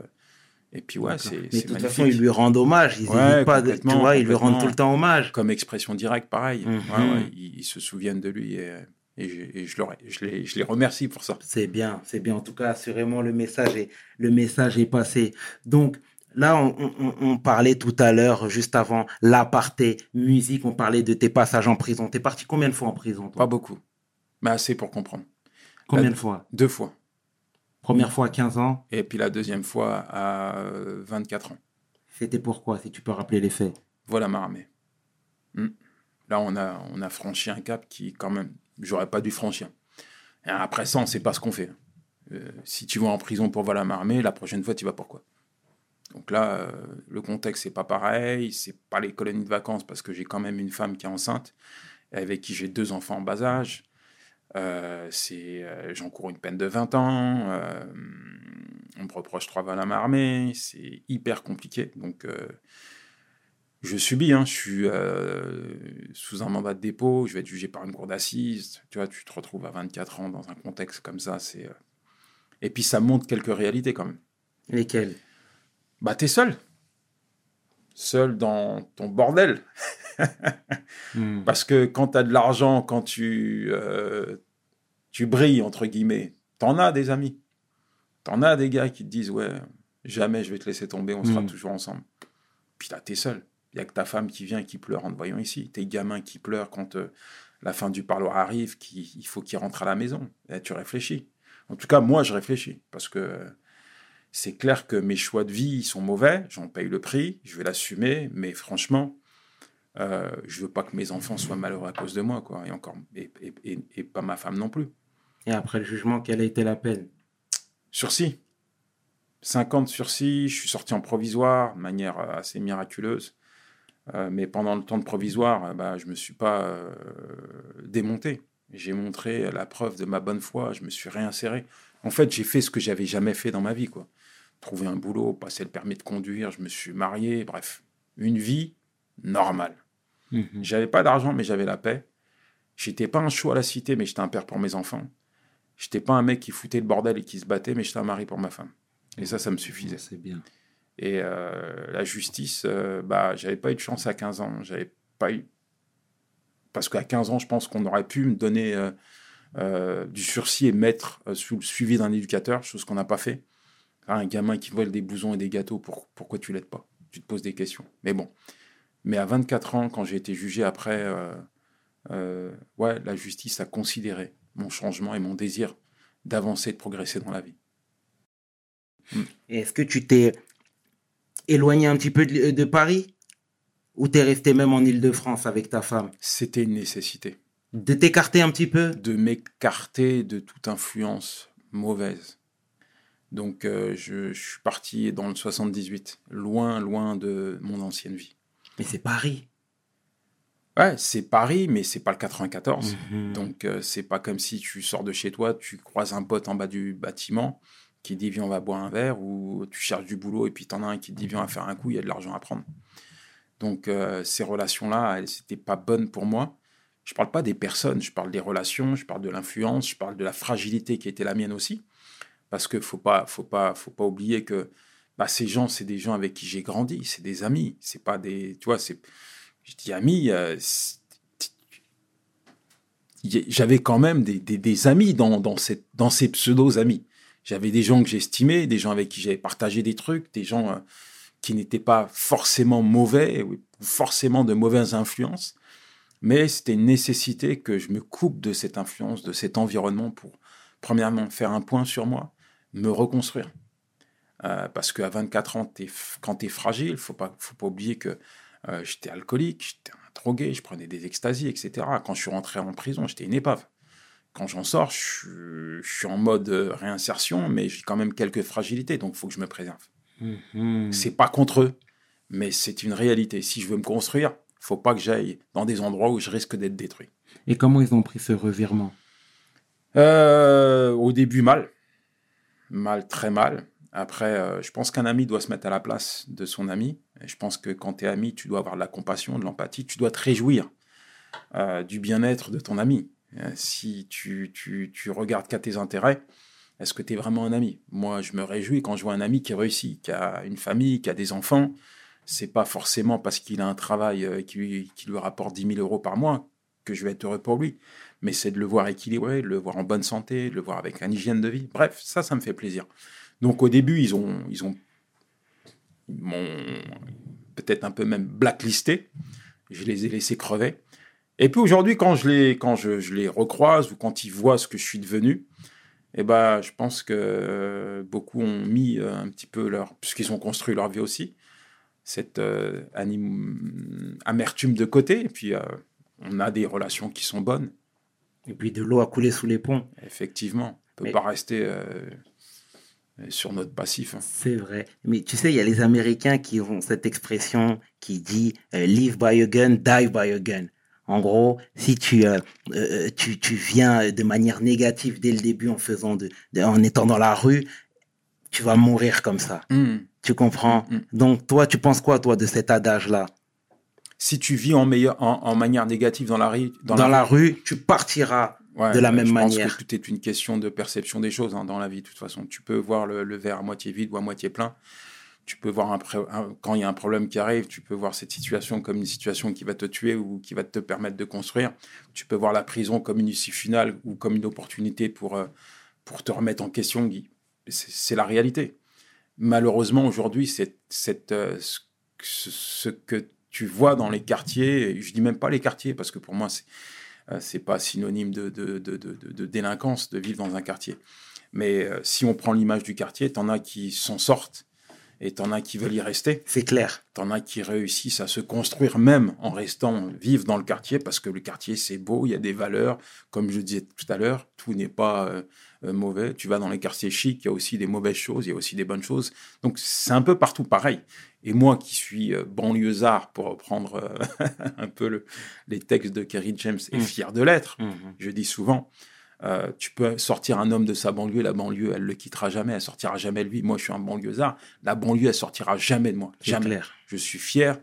Et puis, ouais, c'est, c'est magnifique. Mais de toute façon, ils lui rendent hommage. Ils ouais, pas de, tu vois, ils lui rendent tout le temps hommage. Comme expression directe, pareil. Mm-hmm. Ouais, ouais, ils, ils se souviennent de lui et, et, je, et je, leur, je, les, je les remercie pour ça. C'est bien, c'est bien. En tout cas, assurément, le message est, le message est passé. Donc, là, on, on, on parlait tout à l'heure, juste avant l'aparté musique, on parlait de tes passages en prison. T'es parti combien de fois en prison, toi? Pas beaucoup, mais assez pour comprendre. Combien là, de fois? Deux fois. Première fois à quinze ans. Et puis la deuxième fois à vingt-quatre ans. C'était pourquoi, si tu peux rappeler les faits? Voilà ma armée. Hmm. Là, on a, on a franchi un cap qui, quand même, j'aurais pas dû franchir. Et après ça, on sait pas ce qu'on fait. Euh, si tu vas en prison pour voilà ma armée, la prochaine fois, tu vas pourquoi? Donc là, euh, le contexte, c'est pas pareil. C'est pas les colonies de vacances parce que j'ai quand même une femme qui est enceinte avec qui j'ai deux enfants en bas âge. Euh, c'est, euh, j'encours une peine de vingt ans, euh, on me reproche trois vols à main armée, c'est hyper compliqué. Donc, euh, je subis, hein, je suis euh, sous un mandat de dépôt, je vais être jugé par une cour d'assises. Tu vois, tu te retrouves à vingt-quatre ans dans un contexte comme ça. C'est, euh... Et puis, ça montre quelques réalités quand même. Lesquelles? Bah, t'es seul. Seul dans ton bordel. mm. Parce que quand tu as de l'argent, quand tu, euh, tu brilles, entre guillemets, t'en as des amis. T'en as des gars qui te disent, ouais, jamais je vais te laisser tomber, on mm. sera toujours ensemble. Puis là, t'es seul. Il n'y a que ta femme qui vient et qui pleure en te voyant ici. Tes gamins qui pleurent quand euh, la fin du parloir arrive, qui, il faut qu'ils rentrent à la maison. Et là, tu réfléchis. En tout cas, moi, je réfléchis. Parce que... Euh, c'est clair que mes choix de vie, ils sont mauvais. J'en paye le prix, je vais l'assumer. Mais franchement, euh, je ne veux pas que mes enfants soient malheureux à cause de moi, quoi. Et encore, et, et, et, et pas ma femme non plus. Et après le jugement, quelle a été la peine? Sursis. cinq ans de sursis. Je suis sorti en provisoire, de manière assez miraculeuse. Euh, mais pendant le temps de provisoire, bah, je ne me suis pas euh, démonté. J'ai montré la preuve de ma bonne foi. Je me suis réinséré. En fait, j'ai fait ce que je n'avais jamais fait dans ma vie, quoi. Trouver un boulot, passer le permis de conduire, je me suis marié, bref, une vie normale. Mmh. J'avais pas d'argent, mais j'avais la paix. J'étais pas un chou à la cité, mais j'étais un père pour mes enfants. J'étais pas un mec qui foutait le bordel et qui se battait, mais j'étais un mari pour ma femme. Et ça, ça me suffisait. C'est bien. Et euh, la justice, euh, bah, j'avais pas eu de chance à quinze ans. J'avais pas eu. Parce qu'à quinze ans, je pense qu'on aurait pu me donner euh, euh, du sursis et mettre euh, sous le suivi d'un éducateur, chose qu'on n'a pas fait. Un gamin qui vole des blousons et des gâteaux, pour, pourquoi tu l'aides pas? Tu te poses des questions. Mais bon. Mais à vingt-quatre ans, quand j'ai été jugé après, euh, euh, ouais, la justice a considéré mon changement et mon désir d'avancer, de progresser dans la vie. Mm. Est-ce que tu t'es éloigné un petit peu de, de Paris? Ou t'es resté même en Île-de-France avec ta femme? C'était une nécessité. De t'écarter un petit peu? De m'écarter de toute influence mauvaise. Donc, euh, je, je suis parti dans le soixante-dix-huit, loin, loin de mon ancienne vie. Mais c'est Paris. Ouais, c'est Paris, mais c'est pas le quatre-vingt-quatorze. Mmh. Donc, euh, c'est pas comme si tu sors de chez toi, tu croises un pote en bas du bâtiment qui dit « Viens, on va boire un verre » ou tu cherches du boulot et puis t'en as un qui te dit « Viens, on va faire un coup, il y a de l'argent à prendre. » Donc, euh, ces relations-là, elles n'étaient pas bonnes pour moi. Je parle pas des personnes, je parle des relations, je parle de l'influence, je parle de la fragilité qui était la mienne aussi. Parce qu'il ne faut pas, faut pas, faut pas oublier que bah, ces gens, c'est des gens avec qui j'ai grandi, c'est des amis. C'est pas des... Tu vois, c'est, je dis amis, euh, j'avais quand même des, des, des amis dans, dans, cette, dans ces pseudo-amis. J'avais des gens que j'estimais, des gens avec qui j'avais partagé des trucs, des gens euh, qui n'étaient pas forcément mauvais, ou forcément de mauvaises influences. Mais c'était une nécessité que je me coupe de cette influence, de cet environnement pour, premièrement, faire un point sur moi, me reconstruire. Euh, parce qu'à vingt-quatre ans, t'es, quand tu es fragile, il ne faut pas oublier que euh, j'étais alcoolique, j'étais un drogué, je prenais des extasies, et cetera. Quand je suis rentré en prison, j'étais une épave. Quand j'en sors, je, je suis en mode réinsertion, mais j'ai quand même quelques fragilités, donc il faut que je me préserve. Mm-hmm. Ce n'est pas contre eux, mais c'est une réalité. Si je veux me construire, il ne faut pas que j'aille dans des endroits où je risque d'être détruit. Et comment ils ont pris ce revirement ? Euh, au début, mal. Mal, très mal. Après, euh, je pense qu'un ami doit se mettre à la place de son ami. Et je pense que quand tu es ami, tu dois avoir de la compassion, de l'empathie. Tu dois te réjouir euh, du bien-être de ton ami. Euh, si tu, tu, tu regardes qu'à tes intérêts, est-ce que tu es vraiment un ami ? Moi, je me réjouis quand je vois un ami qui réussit, qui a une famille, qui a des enfants. Ce n'est pas forcément parce qu'il a un travail euh, qui, lui, qui lui rapporte dix mille euros par mois que je vais être heureux pour lui. Mais c'est de le voir équilibré, de le voir en bonne santé, de le voir avec une hygiène de vie. Bref, ça, ça me fait plaisir. Donc, au début, ils ont, ils ont, ils m'ont peut-être un peu même blacklisté. Je les ai laissés crever. Et puis, aujourd'hui, quand je les, quand je, je les recroise ou quand ils voient ce que je suis devenu, eh ben, je pense que beaucoup ont mis un petit peu leur... puisqu'ils ont construit leur vie aussi, cette euh, anim... amertume de côté. Et puis, euh, on a des relations qui sont bonnes. Et puis de l'eau a coulé sous les ponts. Effectivement, on ne peut mais... pas rester euh, sur notre passif. Hein. C'est vrai. Mais tu sais, il y a les Américains qui ont cette expression qui dit euh, « live by a gun, die by a gun ». En gros, si tu, euh, euh, tu, tu viens de manière négative dès le début en, faisant de, de, en étant dans la rue, tu vas mourir comme ça. Mmh. Tu comprends ? Mmh. Donc toi, tu penses quoi, toi, de cet adage-là ? Si tu vis en, meilleur, en, en manière négative dans la, ri, dans dans la, la rue, tu partiras ouais, de la même je manière. Je pense que tout est une question de perception des choses hein, dans la vie. De toute façon, tu peux voir le, le verre à moitié vide ou à moitié plein. Tu peux voir un, un, quand il y a un problème qui arrive, tu peux voir cette situation comme une situation qui va te tuer ou qui va te permettre de construire. Tu peux voir la prison comme une issue finale ou comme une opportunité pour, euh, pour te remettre en question, Guy. C'est, c'est la réalité. Malheureusement, aujourd'hui, c'est, c'est, euh, ce, ce que... tu vois dans les quartiers, je dis même pas les quartiers, parce que pour moi, c'est, euh, c'est pas synonyme de, de, de, de, de délinquance de vivre dans un quartier. Mais euh, si on prend l'image du quartier, t'en as qui s'en sortent et t'en as qui veulent y rester. C'est clair. T'en as qui réussissent à se construire même en restant vivre dans le quartier, parce que le quartier, c'est beau, il y a des valeurs. Comme je disais tout à l'heure, tout n'est pas euh, euh, mauvais. Tu vas dans les quartiers chics, il y a aussi des mauvaises choses, il y a aussi des bonnes choses. Donc, c'est un peu partout pareil. Et moi, qui suis euh, banlieusard, pour reprendre euh, un peu le, les textes de Kery James, et mmh. fier de l'être, mmh. je dis souvent, euh, tu peux sortir un homme de sa banlieue, la banlieue, elle ne le quittera jamais, elle sortira jamais de lui. Moi, je suis un banlieusard, la banlieue, elle sortira jamais de moi. C'est jamais. Clair. Je suis fier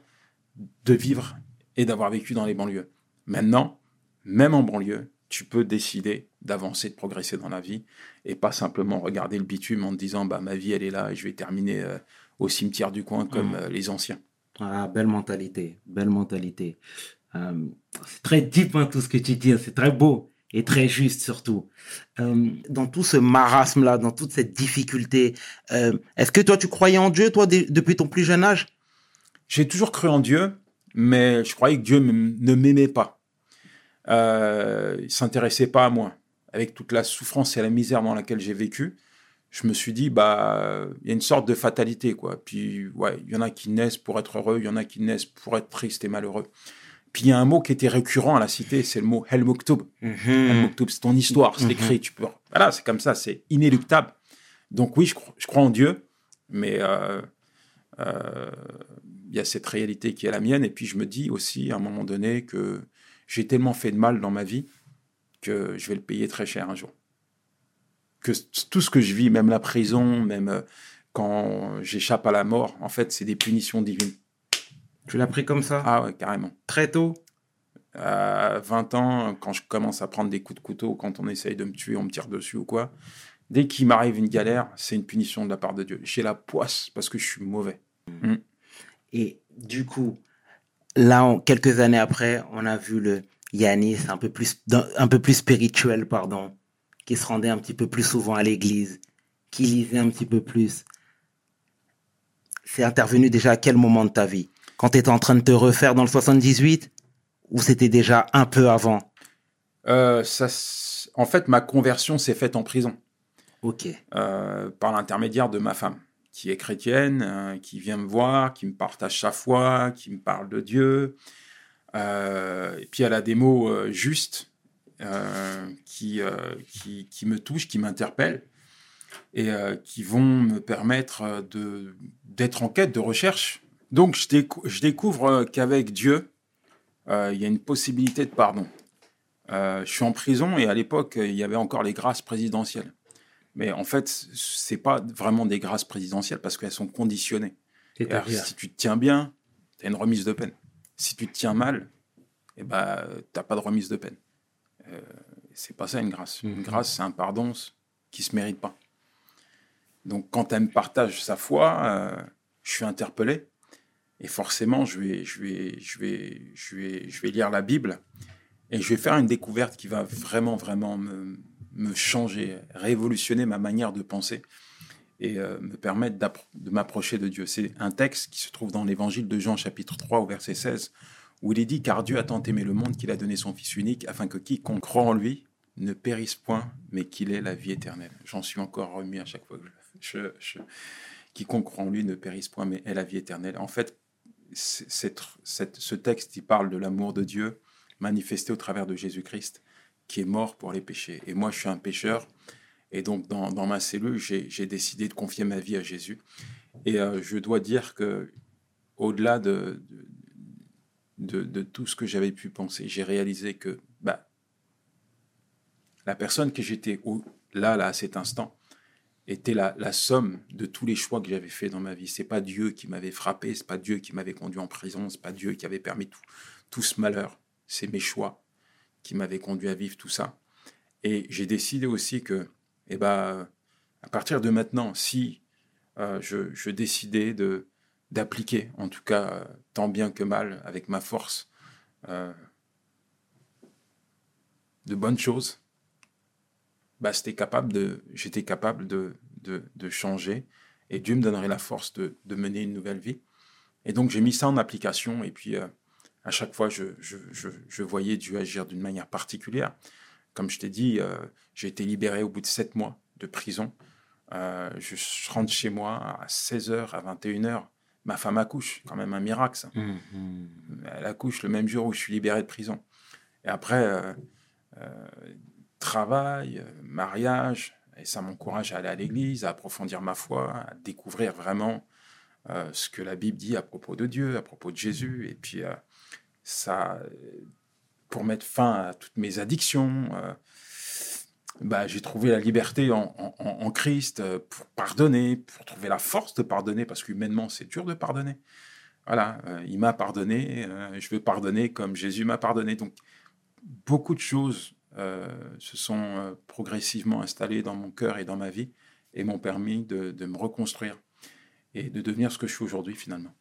de vivre et d'avoir vécu dans les banlieues. Maintenant, même en banlieue, tu peux décider d'avancer, de progresser dans la vie, et pas simplement regarder le bitume en te disant, bah, ma vie, elle est là, et je vais terminer... Euh, au cimetière du coin comme mmh. les anciens. Ah, belle mentalité, belle mentalité. Euh, c'est très deep hein, tout ce que tu dis, c'est très beau et très juste surtout. Euh, dans tout ce marasme-là, dans toute cette difficulté, euh, est-ce que toi tu croyais en Dieu, toi, d- depuis ton plus jeune âge ? J'ai toujours cru en Dieu, mais je croyais que Dieu m- ne m'aimait pas. Euh, il ne s'intéressait pas à moi. Avec toute la souffrance et la misère dans laquelle j'ai vécu, je me suis dit, bah, il y a une sorte de fatalité, quoi. Puis, ouais, il y en a qui naissent pour être heureux, il y en a qui naissent pour être tristes et malheureux. Puis il y a un mot qui était récurrent à la cité, c'est le mot Helmoktoub. Mm-hmm. Helmoktoub, c'est ton histoire, c'est mm-hmm. écrit. Tu peux... Voilà, c'est comme ça, c'est inéluctable. Donc oui, je, cro- je crois en Dieu, mais il euh, euh, y a cette réalité qui est la mienne. Et puis je me dis aussi, à un moment donné, que j'ai tellement fait de mal dans ma vie que je vais le payer très cher un jour. Que tout ce que je vis, même la prison, même quand j'échappe à la mort, en fait, c'est des punitions divines. Tu l'as pris comme ça? Ah ouais, carrément. Très tôt? À vingt ans, quand je commence à prendre des coups de couteau, quand on essaye de me tuer, on me tire dessus ou quoi. Dès qu'il m'arrive une galère, c'est une punition de la part de Dieu. J'ai la poisse parce que je suis mauvais. Mmh. Et du coup, là, on, quelques années après, on a vu le Yanis un peu plus, un peu plus spirituel, pardon, qui se rendait un petit peu plus souvent à l'église, qui lisait un petit peu plus. C'est intervenu déjà à quel moment de ta vie? Quand tu étais en train de te refaire dans le soixante-dix-huit, ou c'était déjà un peu avant? euh, ça, En fait, ma conversion s'est faite en prison. Ok. Euh, par l'intermédiaire de ma femme, qui est chrétienne, euh, qui vient me voir, qui me partage sa foi, qui me parle de Dieu. Euh, et puis, elle a des mots euh, justes euh, qui, euh, qui, qui me touchent, qui m'interpellent et euh, qui vont me permettre de, d'être en quête de recherche. Donc, je, décou- je découvre qu'avec Dieu, euh, il y a une possibilité de pardon. Euh, je suis en prison et à l'époque, il y avait encore les grâces présidentielles. Mais en fait, ce n'est pas vraiment des grâces présidentielles parce qu'elles sont conditionnées. Alors, si tu te tiens bien, tu as une remise de peine. Si tu te tiens mal, eh ben, tu n'as pas de remise de peine. Euh, ce n'est pas ça une grâce. Mmh. Une grâce, c'est un pardon qui ne se mérite pas. Donc, quand elle me partage sa foi, euh, je suis interpellé. Et forcément, je vais, je vais, je vais, je vais, je vais lire la Bible et je vais faire une découverte qui va vraiment, vraiment me, me changer, révolutionner ma manière de penser et euh, me permettre de m'approcher de Dieu. C'est un texte qui se trouve dans l'Évangile de Jean, chapitre trois, au verset seize, où il est dit « Car Dieu a tant aimé le monde qu'il a donné son Fils unique, afin que quiconque croit en lui ne périsse point, mais qu'il ait la vie éternelle. » J'en suis encore remis à chaque fois que je... je, je... Quiconque croit en lui ne périsse point, mais ait la vie éternelle. En fait, C'est, c'est, c'est, ce texte, il parle de l'amour de Dieu manifesté au travers de Jésus-Christ qui est mort pour les péchés. Et moi, je suis un pécheur. Et donc, dans, dans ma cellule, j'ai, j'ai décidé de confier ma vie à Jésus. Et euh, je dois dire que, au-delà de, de, de, de tout ce que j'avais pu penser, j'ai réalisé que bah, la personne que j'étais au, là, là, à cet instant, était la, la somme de tous les choix que j'avais faits dans ma vie. Ce n'est pas Dieu qui m'avait frappé, ce n'est pas Dieu qui m'avait conduit en prison, ce n'est pas Dieu qui avait permis tout, tout ce malheur. C'est mes choix qui m'avaient conduit à vivre tout ça. Et j'ai décidé aussi que, eh ben, à partir de maintenant, si euh, je, je décidais de, d'appliquer, en tout cas, euh, tant bien que mal, avec ma force, euh, de bonnes choses, bah, c'était capable de, j'étais capable de, de, de changer et Dieu me donnerait la force de, de mener une nouvelle vie. Et donc, j'ai mis ça en application et puis euh, à chaque fois, je, je, je, je voyais Dieu agir d'une manière particulière. Comme je t'ai dit, euh, j'ai été libéré au bout de sept mois de prison. Euh, je rentre chez moi à seize heures, à vingt et une heures. Ma femme accouche, quand même un miracle ça. Mm-hmm. Elle accouche le même jour où je suis libéré de prison. Et après... Euh, euh, travail, mariage, et ça m'encourage à aller à l'église, à approfondir ma foi, à découvrir vraiment euh, ce que la Bible dit à propos de Dieu, à propos de Jésus, et puis euh, ça, pour mettre fin à toutes mes addictions, euh, bah, j'ai trouvé la liberté en, en, en Christ pour pardonner, pour trouver la force de pardonner, parce qu'humainement c'est dur de pardonner. Voilà, euh, il m'a pardonné, euh, je veux pardonner comme Jésus m'a pardonné, donc beaucoup de choses Euh, se sont euh, progressivement installés dans mon cœur et dans ma vie et m'ont permis de, de me reconstruire et de devenir ce que je suis aujourd'hui finalement.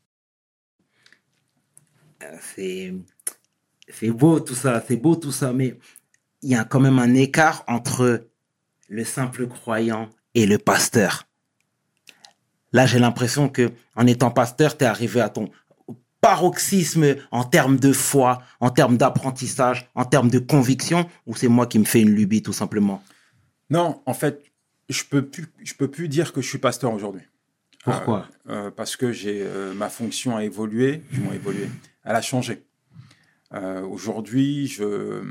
C'est, c'est beau tout ça, c'est beau tout ça, mais il y a quand même un écart entre le simple croyant et le pasteur. Là, j'ai l'impression qu'en étant pasteur, tu es arrivé à ton paroxysme en termes de foi, en termes d'apprentissage, en termes de conviction, ou c'est moi qui me fais une lubie tout simplement? Non, en fait, je ne peux plus, je peux plus dire que je suis pasteur aujourd'hui. Pourquoi? euh, euh, Parce que j'ai, euh, ma fonction a évolué, du moins évolué, elle a changé. Euh, aujourd'hui, je,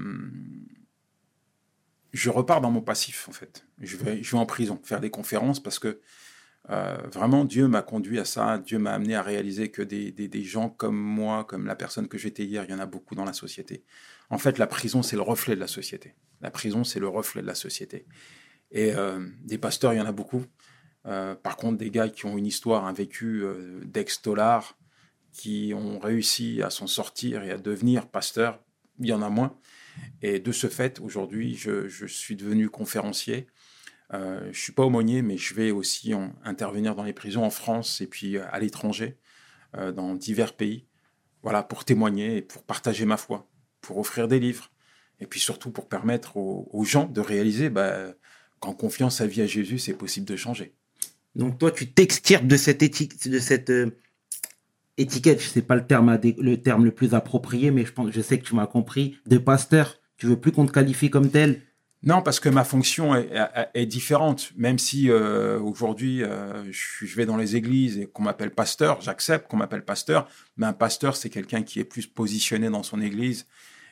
je repars dans mon passif, en fait. Je vais, je vais en prison, faire des conférences, parce que euh, vraiment, Dieu m'a conduit à ça. Dieu m'a amené à réaliser que des, des, des gens comme moi, comme la personne que j'étais hier, il y en a beaucoup dans la société. En fait, la prison, c'est le reflet de la société. La prison, c'est le reflet de la société. Et euh, des pasteurs, il y en a beaucoup. Euh, par contre, des gars qui ont une histoire, un vécu euh, d'ex-dollars, qui ont réussi à s'en sortir et à devenir pasteur, il y en a moins. Et de ce fait, aujourd'hui, je, je suis devenu conférencier. Euh, je ne suis pas aumônier, mais je vais aussi en, intervenir dans les prisons en France et puis à l'étranger, euh, dans divers pays, voilà, pour témoigner et pour partager ma foi, pour offrir des livres, et puis surtout pour permettre aux, aux gens de réaliser bah, qu'en confiant sa vie à Jésus, c'est possible de changer. Donc toi, tu t'extirpes de cette éthique, de cette... Euh... étiquette, je sais pas le terme, le terme le plus approprié, mais je pense, je sais que tu m'as compris. De pasteur, tu veux plus qu'on te qualifie comme tel? Non, parce que ma fonction est, est, est différente. Même si euh, aujourd'hui euh, je, je vais dans les églises et qu'on m'appelle pasteur, j'accepte qu'on m'appelle pasteur. Mais un pasteur, c'est quelqu'un qui est plus positionné dans son église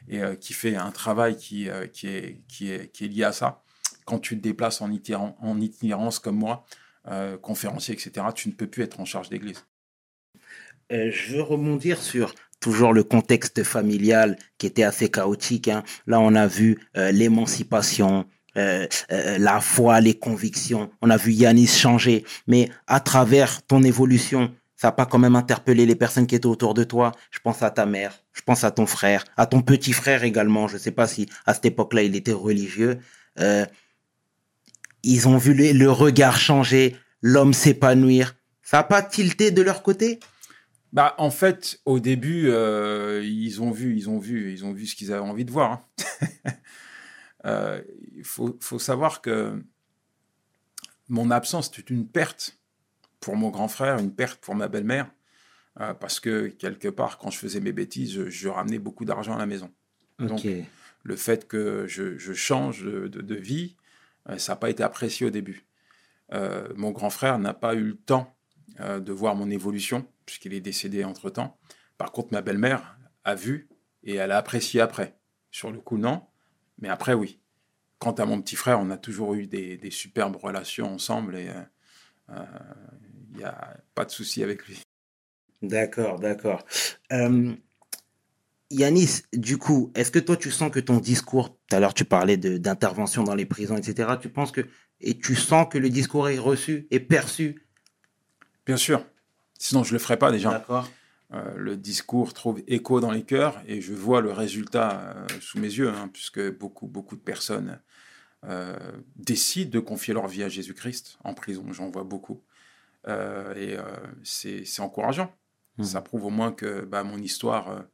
et euh, qui fait un travail qui euh, qui est qui est qui est lié à ça. Quand tu te déplaces en itinérance, en itinérance comme moi, euh, conférencier, et cetera, tu ne peux plus être en charge d'église. Euh, je veux rebondir sur toujours le contexte familial qui était assez chaotique, hein. Là, on a vu euh, l'émancipation, euh, euh, la foi, les convictions. On a vu Yanis changer. Mais à travers ton évolution, ça n'a pas quand même interpellé les personnes qui étaient autour de toi? Je pense à ta mère, je pense à ton frère, à ton petit frère également. Je ne sais pas si à cette époque-là, il était religieux. Euh, ils ont vu le, le regard changer, l'homme s'épanouir. Ça n'a pas tilté de leur côté? Bah, en fait, au début, euh, ils ont vu, ils ont vu, ils ont vu ce qu'ils avaient envie de voir. Il hein. euh, faut, faut savoir que mon absence était une perte pour mon grand frère, une perte pour ma belle-mère, euh, parce que quelque part, quand je faisais mes bêtises, je, je ramenais beaucoup d'argent à la maison. Okay. Donc, le fait que je, je change de, de, de vie, euh, ça n'a pas été apprécié au début. Euh, mon grand frère n'a pas eu le temps euh, de voir mon évolution, puisqu'il est décédé entre-temps. Par contre, ma belle-mère a vu et elle a apprécié après. Sur le coup, non, mais après, oui. Quant à mon petit frère, on a toujours eu des, des superbes relations ensemble et il euh, n'y euh, a pas de souci avec lui. D'accord, d'accord. Euh, Yanis, du coup, est-ce que toi, tu sens que ton discours, tout à l'heure, tu parlais de, d'intervention dans les prisons, et cetera, tu penses que, et tu sens que le discours est reçu et perçu? Bien sûr. Sinon, je ne le ferais pas déjà. D'accord. Euh, le discours trouve écho dans les cœurs et je vois le résultat euh, sous mes yeux, hein, puisque beaucoup, beaucoup de personnes euh, décident de confier leur vie à Jésus-Christ en prison. J'en vois beaucoup. Euh, et euh, c'est, c'est encourageant. Mmh. Ça prouve au moins que bah, mon histoire,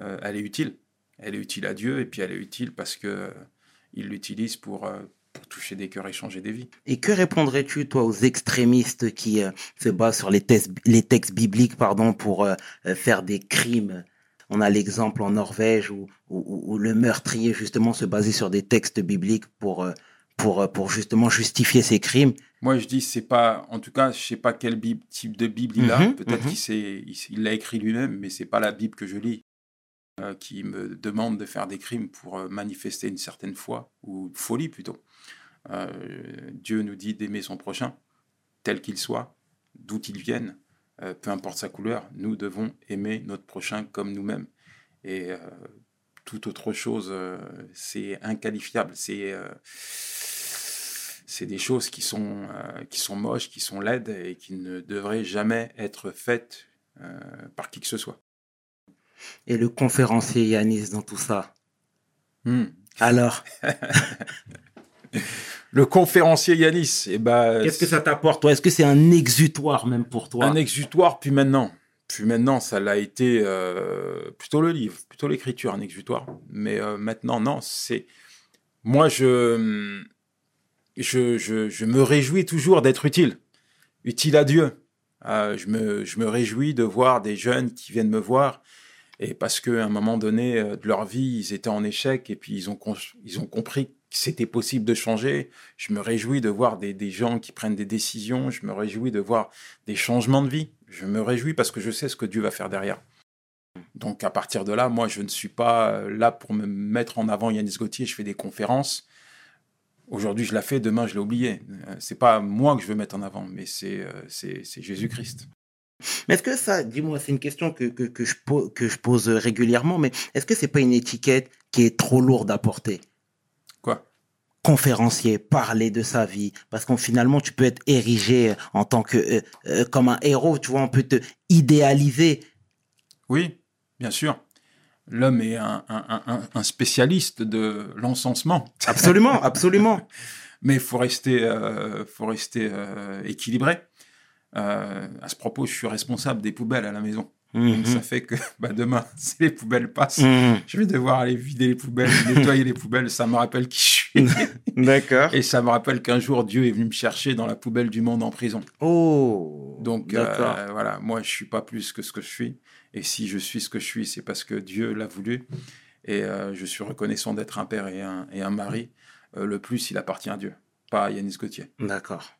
euh, elle est utile. Elle est utile à Dieu et puis elle est utile parce qu'il euh, l'utilise pour... Euh, pour toucher des cœurs et changer des vies. Et que répondrais-tu, toi, aux extrémistes qui euh, se basent sur les, tes- les textes bibliques pardon, pour euh, faire des crimes? On a l'exemple en Norvège où, où, où le meurtrier, justement, se basait sur des textes bibliques pour, pour, pour justement justifier ses crimes. Moi, je dis, c'est pas... En tout cas, je ne sais pas quel bib- type de Bible il a. Mmh, Peut-être mmh. qu'il s'est, il, il l'a écrit lui-même, mais ce n'est pas la Bible que je lis. Euh, qui me demande de faire des crimes pour euh, manifester une certaine foi, ou folie plutôt. Euh, Dieu nous dit d'aimer son prochain, tel qu'il soit, d'où il vienne, euh, peu importe sa couleur, nous devons aimer notre prochain comme nous-mêmes. Et euh, toute autre chose, euh, c'est inqualifiable, c'est, euh, c'est des choses qui sont, euh, qui sont moches, qui sont laides et qui ne devraient jamais être faites euh, par qui que ce soit. Et le conférencier Yanis dans tout ça. Mmh. Alors le conférencier Yanis, eh ben, qu'est-ce que ça t'apporte, toi? Est-ce que c'est un exutoire même pour toi? Un exutoire, puis maintenant. Puis maintenant, ça l'a été euh, plutôt le livre, plutôt l'écriture, un exutoire. Mais euh, maintenant, non, c'est... Moi, je, je, je, je me réjouis toujours d'être utile. Utile à Dieu. Euh, je, me, je me réjouis de voir des jeunes qui viennent me voir. Et parce qu'à un moment donné euh, de leur vie, ils étaient en échec et puis ils ont, con- ils ont compris que c'était possible de changer. Je me réjouis de voir des, des gens qui prennent des décisions. Je me réjouis de voir des changements de vie. Je me réjouis parce que je sais ce que Dieu va faire derrière. Donc, à partir de là, moi, je ne suis pas là pour me mettre en avant Yanis Gautier. Je fais des conférences. Aujourd'hui, je la fais. Demain, je l'ai oubliée. Ce n'est pas moi que je veux mettre en avant, mais c'est, c'est, c'est Jésus-Christ. Mais est-ce que ça, dis-moi, c'est une question que, que, que, je pose, que je pose régulièrement, mais est-ce que ce n'est pas une étiquette qui est trop lourde à porter ? Quoi ? Conférencier, parler de sa vie, parce qu'en finalement tu peux être érigé en tant que euh, euh, comme un héros, tu vois, on peut te idéaliser. Oui, bien sûr. L'homme est un, un, un, un spécialiste de l'encensement. Absolument, absolument. Mais faut rester, euh, faut rester euh, équilibré. Euh, à ce propos, je suis responsable des poubelles à la maison. Mmh. Donc, ça fait que bah, demain, si les poubelles passent, mmh. je vais devoir aller vider les poubelles, nettoyer les poubelles. Ça me rappelle qui je suis. D'accord. Et ça me rappelle qu'un jour, Dieu est venu me chercher dans la poubelle du monde en prison. Oh. Donc, euh, voilà, moi, je ne suis pas plus que ce que je suis. Et si je suis ce que je suis, c'est parce que Dieu l'a voulu. Et euh, je suis reconnaissant d'être un père et un, et un mari. Euh, le plus, il appartient à Dieu, pas à Yanis Gautier. D'accord.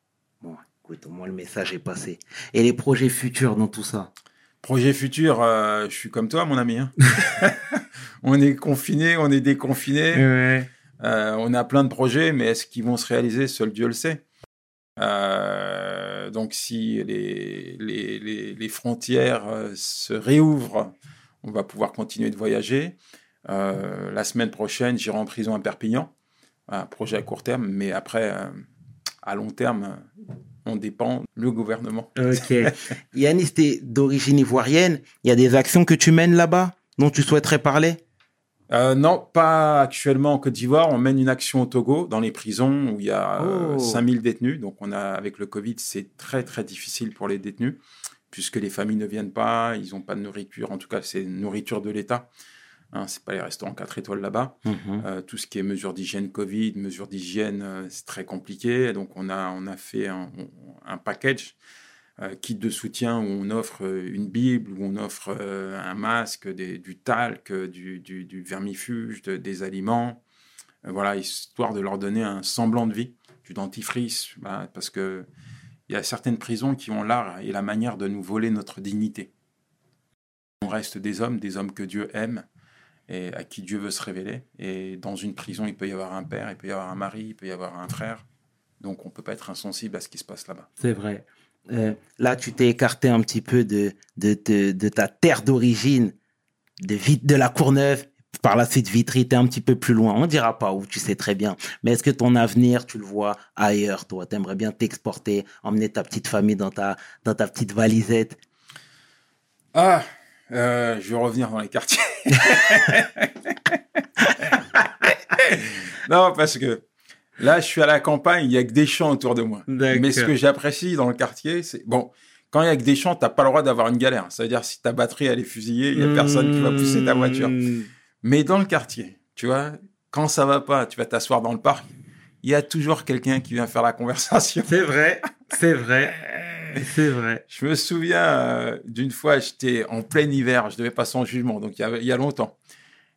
Bon. Écoute, au moins, le message est passé. Et les projets futurs dans tout ça ? Projets futurs, euh, je suis comme toi, mon ami. Hein. On est confinés, on est déconfinés. Ouais. Euh, on a plein de projets, mais est-ce qu'ils vont se réaliser ? Seul Dieu le sait. Euh, donc, si les, les, les, les frontières euh, se réouvrent, on va pouvoir continuer de voyager. Euh, la semaine prochaine, j'irai en prison à Perpignan. Voilà, projet à court terme, mais après, euh, à long terme... on dépend le gouvernement. Ok. Yanis, tu es d'origine ivoirienne. Il y a des actions que tu mènes là-bas dont tu souhaiterais parler ? euh, Non, pas actuellement en Côte d'Ivoire. On mène une action au Togo, dans les prisons où il y a oh. cinq mille détenus. Donc, on a, avec le Covid, c'est très, très difficile pour les détenus puisque les familles ne viennent pas, ils n'ont pas de nourriture. En tout cas, c'est nourriture de l'État. Hein, ce n'est pas les restaurants quatre étoiles là-bas. Mmh. Euh, tout ce qui est mesures d'hygiène Covid, mesures d'hygiène, euh, c'est très compliqué. Donc, on a, on a fait un, un package, euh, kit de soutien où on offre une Bible, où on offre euh, un masque, des, du talc, du, du, du vermifuge, de, des aliments. Euh, voilà, histoire de leur donner un semblant de vie, du dentifrice. Bah, parce qu'il y a certaines prisons qui ont l'art et la manière de nous voler notre dignité. On reste des hommes, des hommes que Dieu aime. Et à qui Dieu veut se révéler. Et dans une prison, il peut y avoir un père, il peut y avoir un mari, il peut y avoir un frère. Donc, on ne peut pas être insensible à ce qui se passe là-bas. C'est vrai. Euh, là, tu t'es écarté un petit peu de, de, de, de ta terre d'origine, de, de la Courneuve. Par la suite, Vitry, tu es un petit peu plus loin. On ne dira pas où, tu sais très bien. Mais est-ce que ton avenir, tu le vois ailleurs, toi ? Tu aimerais bien t'exporter, emmener ta petite famille dans ta, dans ta petite valisette ? Ah, euh, je vais revenir dans les quartiers. Non, parce que là, je suis à la campagne, il n'y a que des champs autour de moi. D'accord. Mais ce que j'apprécie dans le quartier, c'est... Bon, quand il n'y a que des champs, tu n'as pas le droit d'avoir une galère. Ça veut dire si ta batterie, elle est fusillée, il n'y a mmh. personne qui va pousser ta voiture. Mais dans le quartier, tu vois, quand ça ne va pas, tu vas t'asseoir dans le parc, il y a toujours quelqu'un qui vient faire la conversation. C'est vrai, c'est vrai. C'est vrai. Je me souviens euh, d'une fois, j'étais en plein hiver, je devais passer en jugement, donc il y a, il y a longtemps.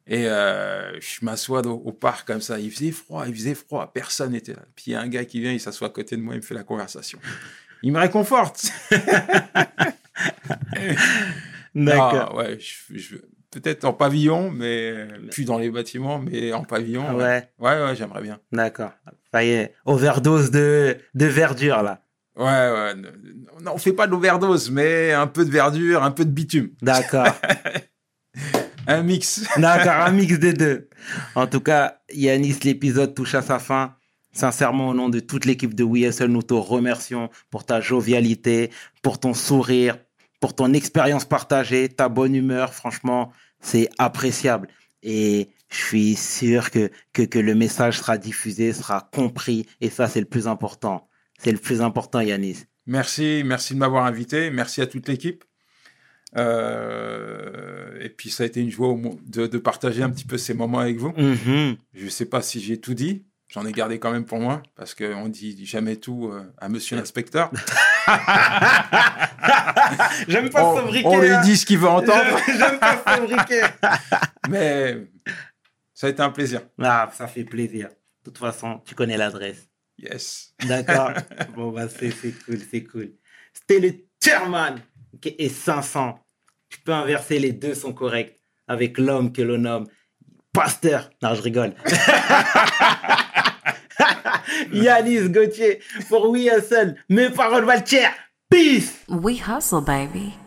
Et euh, je m'assois au, au parc comme ça, il faisait froid, il faisait froid, personne n'était là. Puis il y a un gars qui vient, il s'assoit à côté de moi, il me fait la conversation. Il me réconforte. D'accord. Ah, ouais, je, je, peut-être en pavillon, mais plus dans les bâtiments, mais en pavillon. Ah, ouais. Ouais. ouais, ouais, j'aimerais bien. D'accord. Ça y est, overdose de, de verdure là. Ouais, ouais. Non, on ne fait pas de l'overdose, mais un peu de verdure, un peu de bitume. D'accord. Un mix. D'accord, un mix des deux. En tout cas, Yanis, l'épisode touche à sa fin. Sincèrement, au nom de toute l'équipe de W S L, nous te remercions pour ta jovialité, pour ton sourire, pour ton expérience partagée, ta bonne humeur. Franchement, c'est appréciable. Et je suis sûr que, que, que le message sera diffusé, sera compris. Et ça, c'est le plus important. C'est le plus important, Yanis. Merci, merci de m'avoir invité. Merci à toute l'équipe. Euh, et puis, ça a été une joie de, de partager un petit peu ces moments avec vous. Mm-hmm. Je ne sais pas si j'ai tout dit. J'en ai gardé quand même pour moi, parce qu'on ne dit jamais tout à monsieur l'inspecteur. J'aime pas on, fabriquer. On lui dit ce qu'il veut entendre. J'aime pas fabriquer. Mais ça a été un plaisir. Ah, ça fait plaisir. De toute façon, tu connais l'adresse. Yes. D'accord. Bon, bah, c'est, c'est cool, c'est cool. C'était le Chairman, qui est cinq cents. tu peux inverser, les deux sont corrects. Avec l'homme que l'on nomme Pasteur. Non, je rigole. Yanis Gautier pour We Hustle. Mes paroles valent cher. Peace. We Hustle, baby.